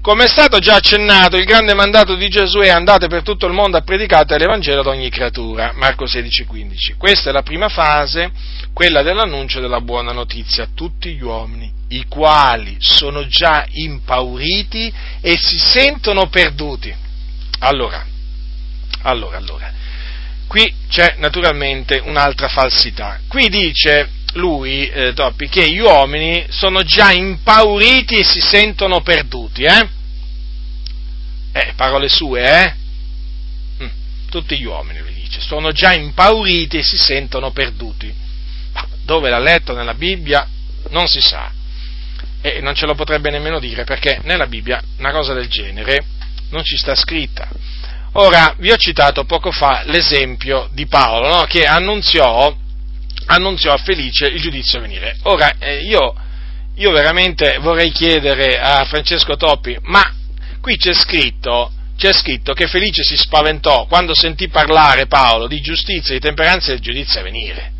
Come è stato già accennato, il grande mandato di Gesù è: andate per tutto il mondo a predicare l'Evangelo ad ogni creatura, Marco sedici quindici. Questa è la prima fase, quella dell'annuncio della buona notizia a tutti gli uomini, i quali sono già impauriti e si sentono perduti. Allora, allora, allora, qui c'è naturalmente un'altra falsità. Qui dice lui, eh, Toppi, che gli uomini sono già impauriti e si sentono perduti, eh? Eh, parole sue, eh? Mm. Tutti gli uomini, lui dice, sono già impauriti e si sentono perduti. Ma dove l'ha letto nella Bibbia non si sa, e non ce lo potrebbe nemmeno dire, perché nella Bibbia una cosa del genere non ci sta scritta. Ora, vi ho citato poco fa l'esempio di Paolo, no? Che annunziò annunziò a Felice il giudizio a venire. Ora, eh, io, io veramente vorrei chiedere a Francesco Toppi, ma qui c'è scritto, c'è scritto che Felice si spaventò quando sentì parlare Paolo di giustizia, di temperanza e del giudizio a venire.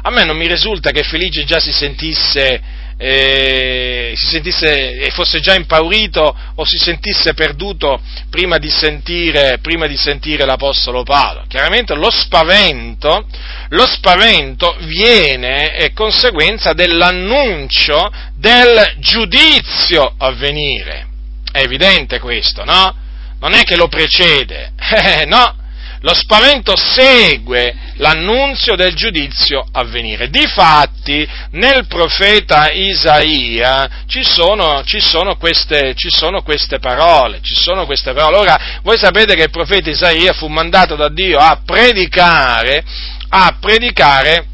A me non mi risulta che Felice già si sentisse, eh, si sentisse e fosse già impaurito o si sentisse perduto prima di sentire, prima di sentire l'Apostolo Paolo. Chiaramente lo spavento, lo spavento viene è conseguenza dell'annuncio del giudizio a venire. È evidente questo, no? Non è che lo precede, no? Lo spavento segue l'annunzio del giudizio a venire. Difatti, nel profeta Isaia ci sono, ci sono queste, ci sono queste parole, ci sono queste parole. Ora, voi sapete che il profeta Isaia fu mandato da Dio a predicare, a predicare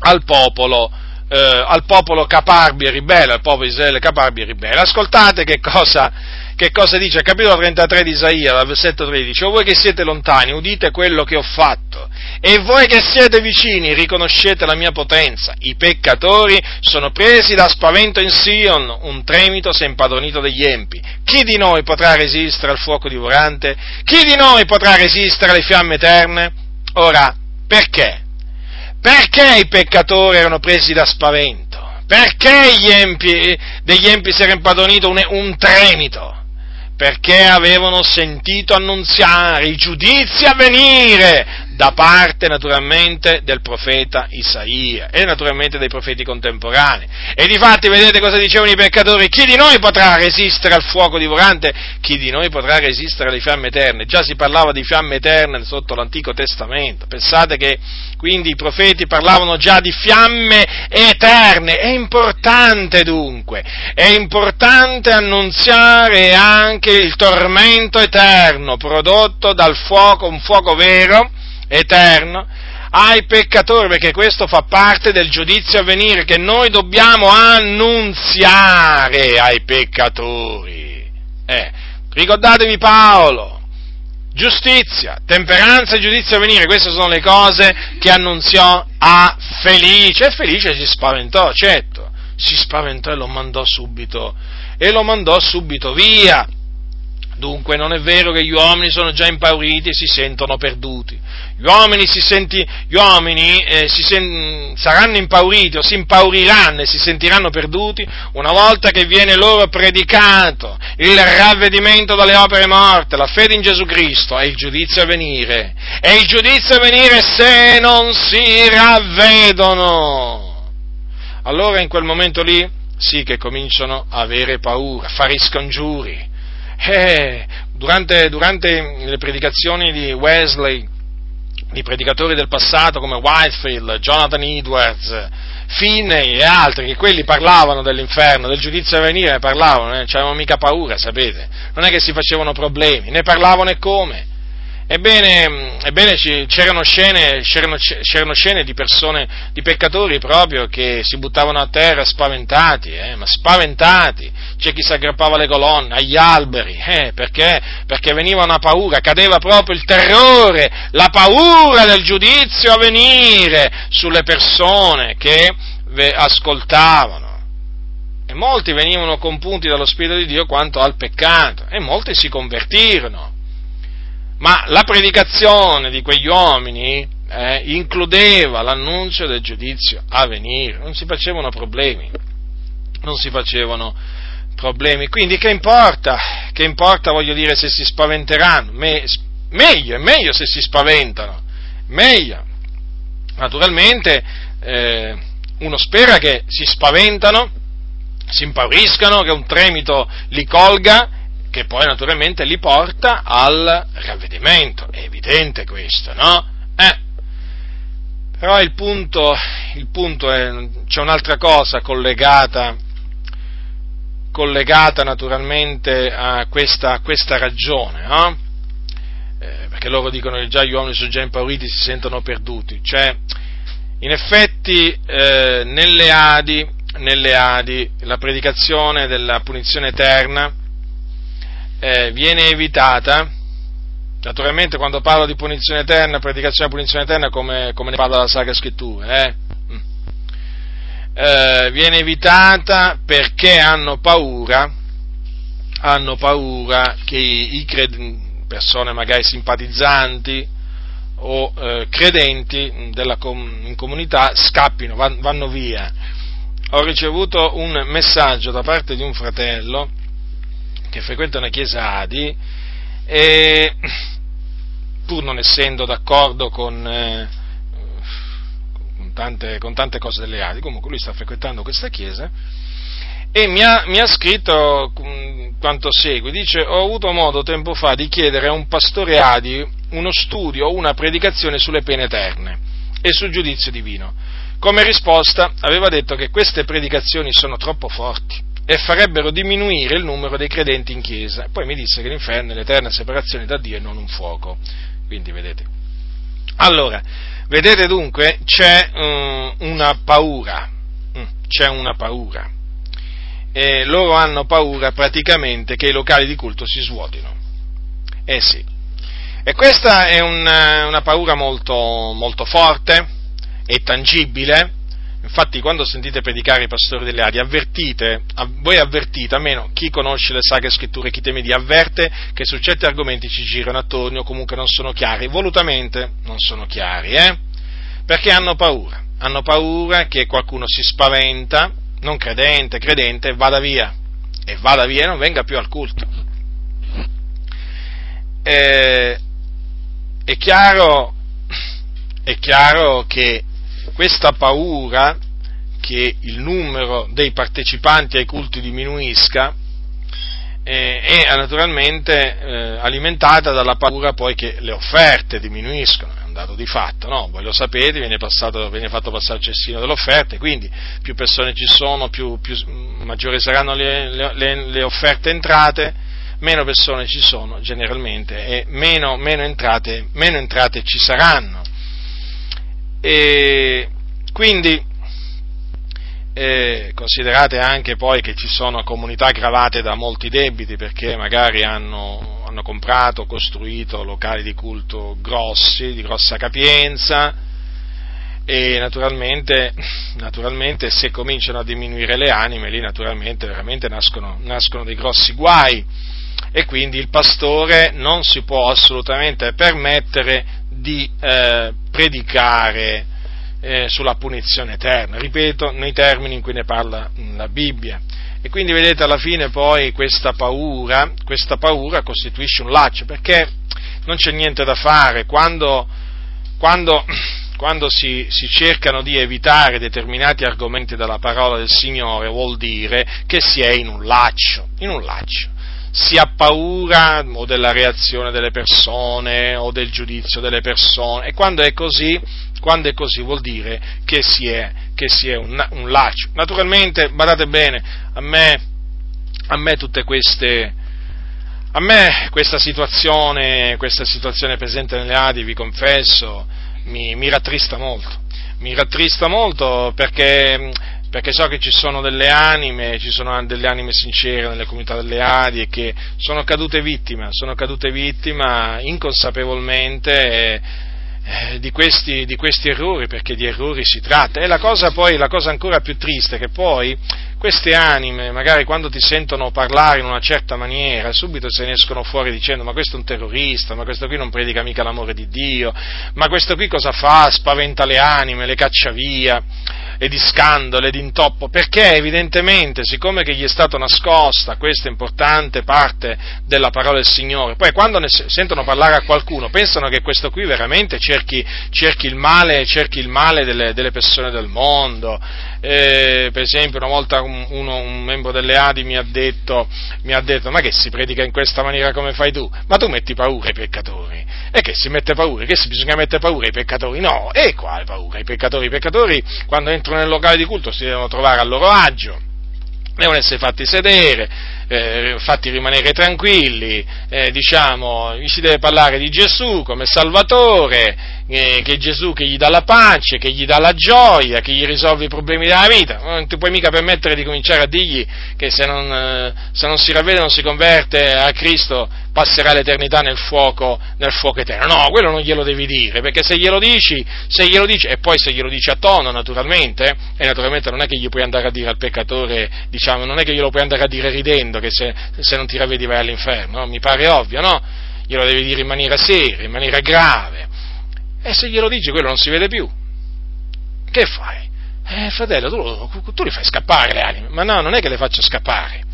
al popolo, eh, al popolo caparbio e ribelle, al popolo di Israele caparbio e ribelle. Ascoltate che cosa, che cosa dice, capitolo trentatré di Isaia, dal versetto tredici: o voi che siete lontani, udite quello che ho fatto, e voi che siete vicini, riconoscete la mia potenza. I peccatori sono presi da spavento in Sion, un tremito si è impadronito degli empi. Chi di noi potrà resistere al fuoco divorante? Chi di noi potrà resistere alle fiamme eterne? Ora, perché? Perché i peccatori erano presi da spavento? Perché gli empi, degli empi si era impadronito un, un tremito? Perché avevano sentito annunziare i giudizi a venire da parte naturalmente del profeta Isaia e naturalmente dei profeti contemporanei. E difatti vedete cosa dicevano i peccatori: chi di noi potrà resistere al fuoco divorante? Chi di noi potrà resistere alle fiamme eterne? Già si parlava di fiamme eterne sotto l'Antico Testamento. Pensate che quindi i profeti parlavano già di fiamme eterne. È importante dunque, è importante annunziare anche il tormento eterno prodotto dal fuoco, un fuoco vero eterno, ai peccatori, perché questo fa parte del giudizio a venire che noi dobbiamo annunziare ai peccatori. Eh, ricordatevi Paolo: giustizia, temperanza e giudizio a venire, queste sono le cose che annunziò a Felice, e Felice si spaventò, certo, si spaventò e lo mandò subito, e lo mandò subito via. Dunque non è vero che gli uomini sono già impauriti e si sentono perduti. Gli uomini, si senti, gli uomini eh, si sen, saranno impauriti o si impauriranno e si sentiranno perduti una volta che viene loro predicato il ravvedimento dalle opere morte, la fede in Gesù Cristo e il giudizio a venire. E il giudizio a venire se non si ravvedono. Allora in quel momento lì sì che cominciano a avere paura, a fare i scongiuri. Eh, durante, durante le predicazioni di Wesley, di predicatori del passato come Whitefield, Jonathan Edwards, Finney e altri, che quelli parlavano dell'inferno, del giudizio a venire, ne parlavano, eh, c'avevano mica paura, sapete, non è che si facevano problemi, ne parlavano e come. Ebbene, ebbene c'erano scene, c'erano, c'erano scene di persone, di peccatori proprio, che si buttavano a terra spaventati, eh, ma spaventati, c'è chi si aggrappava alle colonne, agli alberi, eh, perché? Perché veniva una paura, cadeva proprio il terrore, la paura del giudizio a venire sulle persone che ascoltavano. E molti venivano compunti dallo Spirito di Dio quanto al peccato, e molti si convertirono. Ma la predicazione di quegli uomini eh, includeva l'annuncio del giudizio a venire, non si facevano problemi, non si facevano problemi, quindi che importa, che importa voglio dire se si spaventeranno, Me, meglio, è meglio se si spaventano, meglio, naturalmente eh, uno spera che si spaventano, si impauriscano, che un tremito li colga, che poi naturalmente li porta al ravvedimento, è evidente questo, no? Eh. Però il punto, il punto è, c'è un'altra cosa collegata, collegata naturalmente a questa, a questa ragione, no? Eh, perché loro dicono che già gli uomini sono già impauriti, si sentono perduti, cioè, in effetti eh, nelle Adi, nelle Adi la predicazione della punizione eterna Eh, viene evitata. Naturalmente quando parlo di punizione eterna, predicazione della punizione eterna, come, come ne parla la Sacra Scrittura, eh? Mm. Eh, viene evitata perché hanno paura, hanno paura che i, i cred- persone magari simpatizzanti o eh, credenti della com- in comunità scappino, van- vanno via. Ho ricevuto un messaggio da parte di un fratello che frequenta una chiesa Adi e, pur non essendo d'accordo con, eh, con, tante, con tante cose delle Adi, comunque lui sta frequentando questa chiesa e mi ha, mi ha scritto mh, quanto segue, dice: ho avuto modo tempo fa di chiedere a un pastore Adi uno studio o una predicazione sulle pene eterne e sul giudizio divino. Come risposta aveva detto che queste predicazioni sono troppo forti e farebbero diminuire il numero dei credenti in chiesa. Poi mi disse che l'inferno è l'eterna separazione da Dio e non un fuoco. Quindi vedete. Allora, vedete dunque, c'è um, una paura. Mm. c'è una paura. E loro hanno paura praticamente che i locali di culto si svuotino. Eh sì. E questa è una, una paura molto, molto forte e tangibile. Infatti, quando sentite predicare i pastori delle A D I, avvertite, voi avvertite, almeno chi conosce le sacre scritture, chi teme di avverte che su certi argomenti ci girano attorno o comunque non sono chiari, volutamente non sono chiari, eh? Perché hanno paura, hanno paura che qualcuno si spaventa, non credente, credente, e vada via, e vada via e non venga più al culto. Eh, è chiaro, è chiaro che questa paura che il numero dei partecipanti ai culti diminuisca eh, è naturalmente eh, alimentata dalla paura poi che le offerte diminuiscono, è un dato di fatto, no? Voi lo sapete, viene, passato, viene fatto passare il cestino delle offerte, quindi più persone ci sono, più, più, maggiori saranno le, le, le offerte entrate, meno persone ci sono generalmente e meno, meno, entrate, meno entrate ci saranno. E quindi eh, considerate anche poi che ci sono comunità gravate da molti debiti perché magari hanno, hanno comprato, costruito locali di culto grossi, di grossa capienza e naturalmente, naturalmente se cominciano a diminuire le anime lì naturalmente veramente nascono, nascono dei grossi guai e quindi il pastore non si può assolutamente permettere di eh, predicare eh, sulla punizione eterna, ripeto, nei termini in cui ne parla la Bibbia. E quindi vedete alla fine poi questa paura, questa paura costituisce un laccio, perché non c'è niente da fare, quando, quando, quando si, si cercano di evitare determinati argomenti dalla parola del Signore vuol dire che si è in un laccio, in un laccio. Si ha paura o della reazione delle persone o del giudizio delle persone e quando è così, quando è così vuol dire che si è, che si è un, un laccio. Naturalmente, badate bene, a me, a me tutte queste, a me questa situazione, questa situazione presente nelle A D I, vi confesso, mi, mi rattrista molto, mi rattrista molto perché perché so che ci sono delle anime, ci sono delle anime sincere nelle comunità delle A D I che sono cadute vittima, sono cadute vittima inconsapevolmente eh, di, questi, di questi errori, perché di errori si tratta. E la cosa poi, la cosa ancora più triste è che poi queste anime, magari quando ti sentono parlare in una certa maniera, subito se ne escono fuori dicendo ma questo è un terrorista, ma questo qui non predica mica l'amore di Dio, ma questo qui cosa fa? Spaventa le anime, le caccia via, e di scandalo, e di intoppo, perché evidentemente, siccome che gli è stata nascosta questa importante parte della parola del Signore, poi quando ne sentono parlare a qualcuno, pensano che questo qui veramente cerchi, cerchi il male, cerchi il male delle, delle persone del mondo. Eh, per esempio una volta un, uno, un membro delle A D I mi ha detto, mi ha detto ma che si predica in questa maniera come fai tu? Ma tu metti paura ai peccatori. E che si mette paura? Che si bisogna mettere paura ai peccatori? No, e quale paura? I peccatori, i peccatori quando entrano nel locale di culto si devono trovare a loro agio, devono essere fatti sedere, eh, fatti rimanere tranquilli, eh, diciamo, gli si deve parlare di Gesù come Salvatore, eh, che è Gesù che gli dà la pace, che gli dà la gioia, che gli risolve i problemi della vita. Non ti puoi mica permettere di cominciare a dirgli che se non, eh, se non si ravvede, non si converte a Cristo, passerà l'eternità nel fuoco, nel fuoco eterno. No, quello non glielo devi dire, perché se glielo dici, se glielo dici, e poi se glielo dici a tono, naturalmente, e naturalmente non è che gli puoi andare a dire al peccatore, diciamo, non è che glielo puoi andare a dire ridendo, che se, se non ti ravvedi vai all'inferno, no? Mi pare ovvio, no? Glielo devi dire in maniera seria, in maniera grave, e se glielo dici quello non si vede più, che fai? Eh, fratello, tu, tu li fai scappare le anime, ma no, non è che le faccio scappare,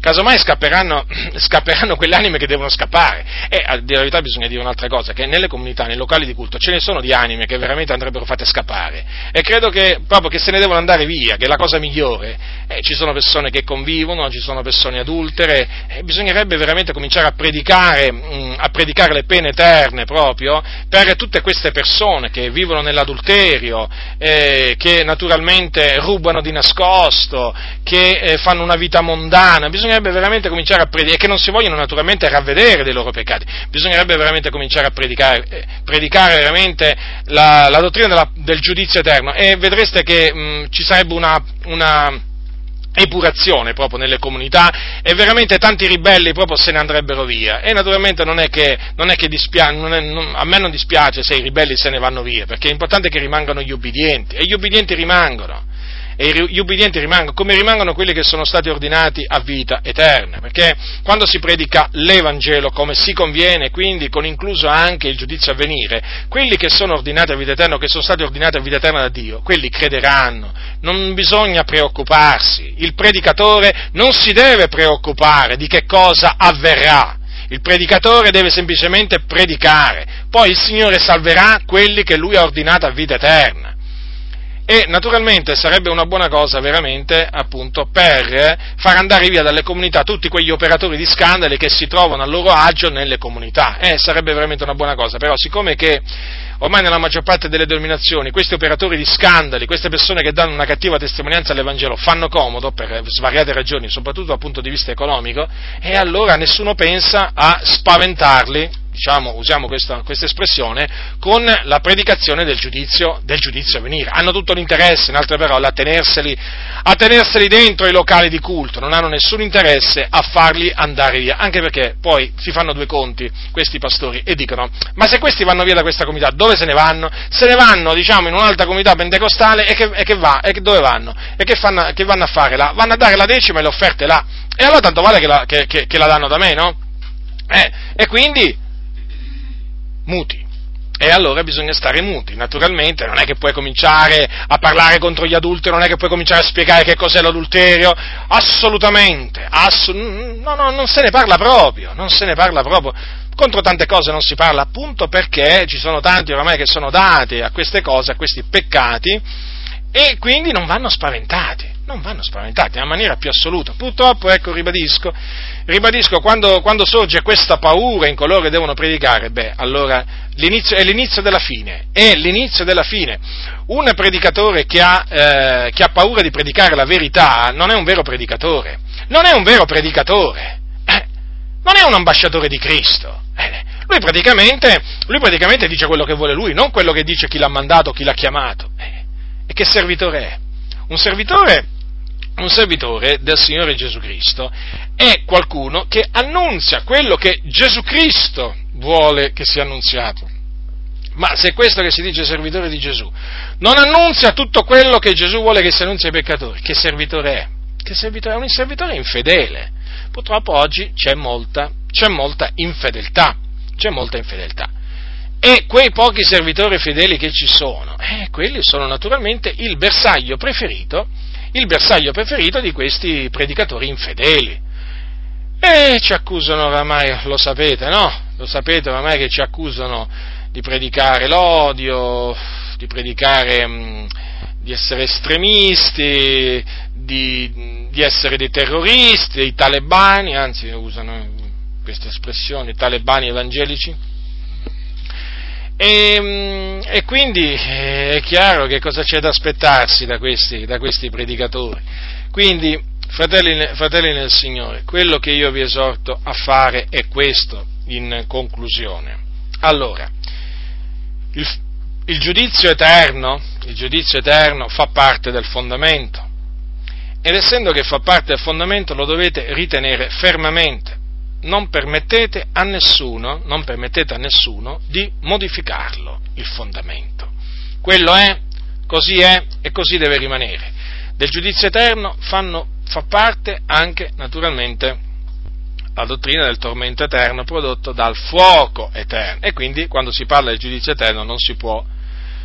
casomai scapperanno, scapperanno quelle anime che devono scappare. E a dire la verità bisogna dire un'altra cosa, che nelle comunità, nei locali di culto, ce ne sono di anime che veramente andrebbero fatte scappare, e credo che proprio che se ne devono andare via, che è la cosa migliore. Eh, ci sono persone che convivono, ci sono persone adultere, eh, bisognerebbe veramente cominciare a predicare, mh, a predicare le pene eterne proprio per tutte queste persone che vivono nell'adulterio, eh, che naturalmente rubano di nascosto, che eh, fanno una vita mondana. Bisogna bisognerebbe veramente cominciare a predicare, che non si vogliono naturalmente ravvedere dei loro peccati, bisognerebbe veramente cominciare a predicare, eh, predicare veramente la, la dottrina della, del giudizio eterno, e vedreste che mh, ci sarebbe una... una epurazione proprio nelle comunità, e veramente tanti ribelli proprio se ne andrebbero via. E naturalmente non è che, non è che dispia, non è, non, a me non dispiace se i ribelli se ne vanno via, perché è importante che rimangano gli obbedienti, e gli obbedienti rimangono, e gli obbedienti rimangono, come rimangono quelli che sono stati ordinati a vita eterna, perché quando si predica l'Evangelo come si conviene, quindi con incluso anche il giudizio a venire, quelli che sono ordinati a vita eterna, che sono stati ordinati a vita eterna da Dio, quelli crederanno, non bisogna preoccuparsi, il predicatore non si deve preoccupare di che cosa avverrà, il predicatore deve semplicemente predicare, poi il Signore salverà quelli che Lui ha ordinato a vita eterna. E naturalmente sarebbe una buona cosa veramente appunto per far andare via dalle comunità tutti quegli operatori di scandali che si trovano a loro agio nelle comunità, eh, sarebbe veramente una buona cosa, però siccome che ormai nella maggior parte delle denominazioni questi operatori di scandali, queste persone che danno una cattiva testimonianza all'Evangelo fanno comodo per svariate ragioni, soprattutto dal punto di vista economico, e allora nessuno pensa a spaventarli, diciamo, usiamo questa, questa espressione, con la predicazione del giudizio, del giudizio a venire. Hanno tutto l'interesse, in altre parole, a tenerseli, a tenerseli dentro i locali di culto, non hanno nessun interesse a farli andare via, anche perché poi si fanno due conti questi pastori e dicono, ma se questi vanno via da questa comunità, dove se ne vanno? Se ne vanno, diciamo, in un'altra comunità pentecostale, e che, e che va? E che dove vanno? E che, fanno, che vanno a fare là? Vanno a dare la decima e le offerte là, e allora tanto vale che la, che, che, che la danno da me, no? Eh, e quindi... muti. E allora bisogna stare muti, naturalmente, non è che puoi cominciare a parlare contro gli adulteri, non è che puoi cominciare a spiegare che cos'è l'adulterio, assolutamente, ass- no, no, non se ne parla proprio, non se ne parla proprio, contro tante cose non si parla, appunto perché ci sono tanti oramai che sono dati a queste cose, a questi peccati, e quindi non vanno spaventati, non vanno spaventati, in maniera più assoluta. Purtroppo, ecco, ribadisco, ribadisco quando, quando sorge questa paura in coloro che devono predicare, beh, allora l'inizio, è l'inizio della fine, è l'inizio della fine. Un predicatore che ha, eh, che ha paura di predicare la verità non è un vero predicatore, non è un vero predicatore, eh, non è un ambasciatore di Cristo, eh, lui, praticamente, lui praticamente dice quello che vuole lui, non quello che dice chi l'ha mandato, chi l'ha chiamato, eh. E che servitore è? Un servitore, un servitore del Signore Gesù Cristo è qualcuno che annunzia quello che Gesù Cristo vuole che sia annunziato. Ma se questo che si dice servitore di Gesù non annunzia tutto quello che Gesù vuole che si annunzi ai peccatori, che servitore è? Che servitore è? Un servitore infedele. Purtroppo oggi c'è molta, c'è molta infedeltà, c'è molta infedeltà. E quei pochi servitori fedeli che ci sono, eh, quelli sono naturalmente il bersaglio preferito, il bersaglio preferito di questi predicatori infedeli. E ci accusano oramai, lo sapete, no? Lo sapete oramai che ci accusano di predicare l'odio, di predicare, mh, di essere estremisti, di, di essere dei terroristi, dei talebani, anzi usano questa espressione, talebani evangelici. E, e quindi è chiaro che cosa c'è da aspettarsi da questi, da questi predicatori. Quindi, fratelli, fratelli nel Signore, quello che io vi esorto a fare è questo, in conclusione. Allora, il, il giudizio eterno, il giudizio eterno fa parte del fondamento, ed essendo che fa parte del fondamento lo dovete ritenere fermamente. Non permettete a nessuno, non permettete a nessuno di modificarlo, il fondamento. Quello è, così è e così deve rimanere. Del giudizio eterno fanno, fa parte anche, naturalmente, la dottrina del tormento eterno prodotto dal fuoco eterno. E quindi, quando si parla del giudizio eterno, non si può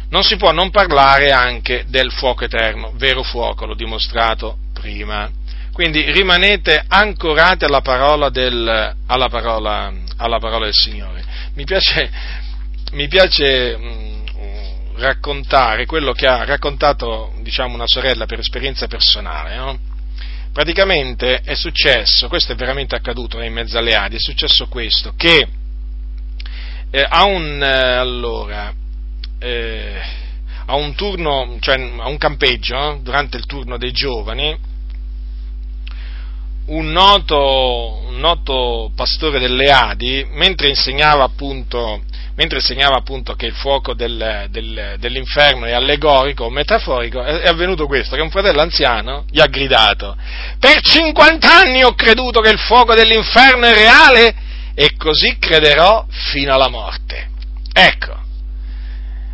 non, si può non parlare anche del fuoco eterno, vero fuoco, l'ho dimostrato prima. Quindi rimanete ancorati alla parola del, alla parola, alla parola del Signore. Mi piace, mi piace mh, raccontare quello che ha raccontato, diciamo, una sorella per esperienza personale, no? Praticamente è successo, questo è veramente accaduto in mezzo alle A D I, è successo questo, che eh, a un, eh, allora, eh, a un turno, cioè a un campeggio, eh, durante il turno dei giovani, un noto, un noto pastore delle A D I, mentre insegnava appunto, mentre insegnava appunto che il fuoco del, del, dell'inferno è allegorico o metaforico, è, è avvenuto questo, che un fratello anziano gli ha gridato: per cinquant'anni ho creduto che il fuoco dell'inferno è reale e così crederò fino alla morte. Ecco,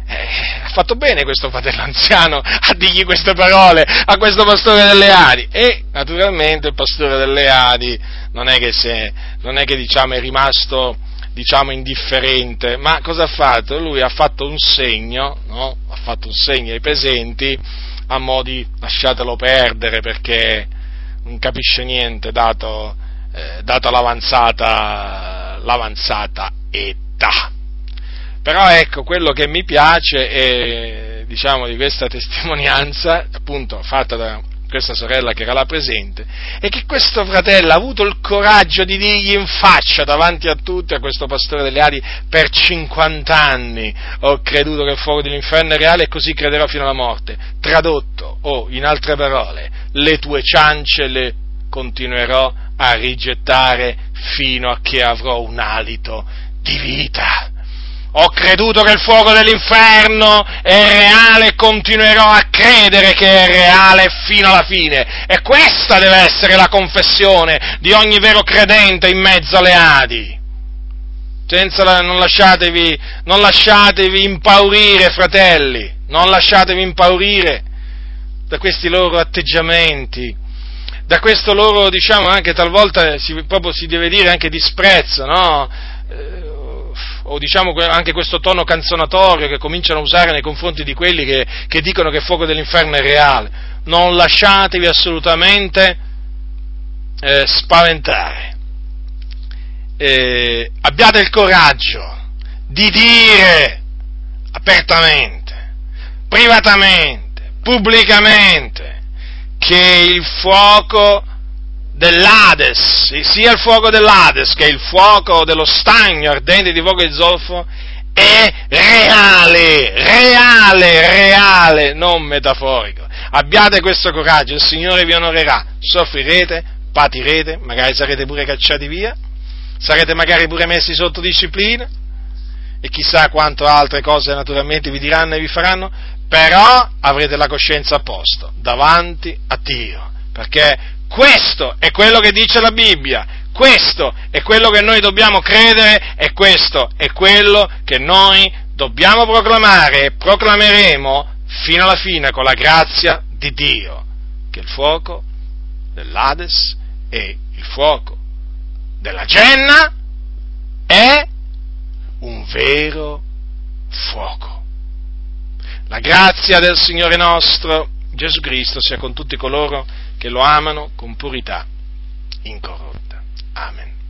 eh, ha fatto bene questo fratello anziano a dirgli queste parole a questo pastore delle A D I, e naturalmente il pastore delle A D I non è che, se, non è, che diciamo, è rimasto diciamo indifferente, ma cosa ha fatto? Lui ha fatto un segno, no? Ha fatto un segno ai presenti a mo' di lasciatelo perdere perché non capisce niente dato, eh, data l'avanzata, l'avanzata età. Però ecco, quello che mi piace è, diciamo, di questa testimonianza, appunto fatta da questa sorella che era là presente, e che questo fratello ha avuto il coraggio di dirgli in faccia davanti a tutti, a questo pastore delle A D I: per cinquant'anni ho creduto che il fuoco dell'inferno è reale e così crederò fino alla morte. Tradotto, o in altre parole, le tue ciance le continuerò a rigettare fino a che avrò un alito di vita. Ho creduto che il fuoco dell'inferno è reale e continuerò a credere che è reale fino alla fine. E questa deve essere la confessione di ogni vero credente in mezzo alle A D I. Senza la, non lasciatevi, non lasciatevi impaurire, fratelli, non lasciatevi impaurire da questi loro atteggiamenti, da questo loro, diciamo, anche talvolta si, proprio si deve dire anche disprezzo, no? Eh, o diciamo anche questo tono canzonatorio che cominciano a usare nei confronti di quelli che, che dicono che il fuoco dell'inferno è reale. Non lasciatevi assolutamente eh, spaventare, eh, abbiate il coraggio di dire apertamente, privatamente, pubblicamente che il fuoco dell'Ades, sia il fuoco dell'Ades che il fuoco dello stagno ardente di fuoco di zolfo, è reale, reale, reale, non metaforico. Abbiate questo coraggio, il Signore vi onorerà, soffrirete, patirete, magari sarete pure cacciati via, sarete magari pure messi sotto disciplina e chissà quanto altre cose naturalmente vi diranno e vi faranno, però avrete la coscienza a posto davanti a Dio, perché questo è quello che dice la Bibbia, questo è quello che noi dobbiamo credere e questo è quello che noi dobbiamo proclamare e proclameremo fino alla fine con la grazia di Dio, che il fuoco dell'Ades e il fuoco della Genna è un vero fuoco. La grazia del Signore nostro Gesù Cristo sia con tutti coloro che lo amano con purità incorrotta. Amen.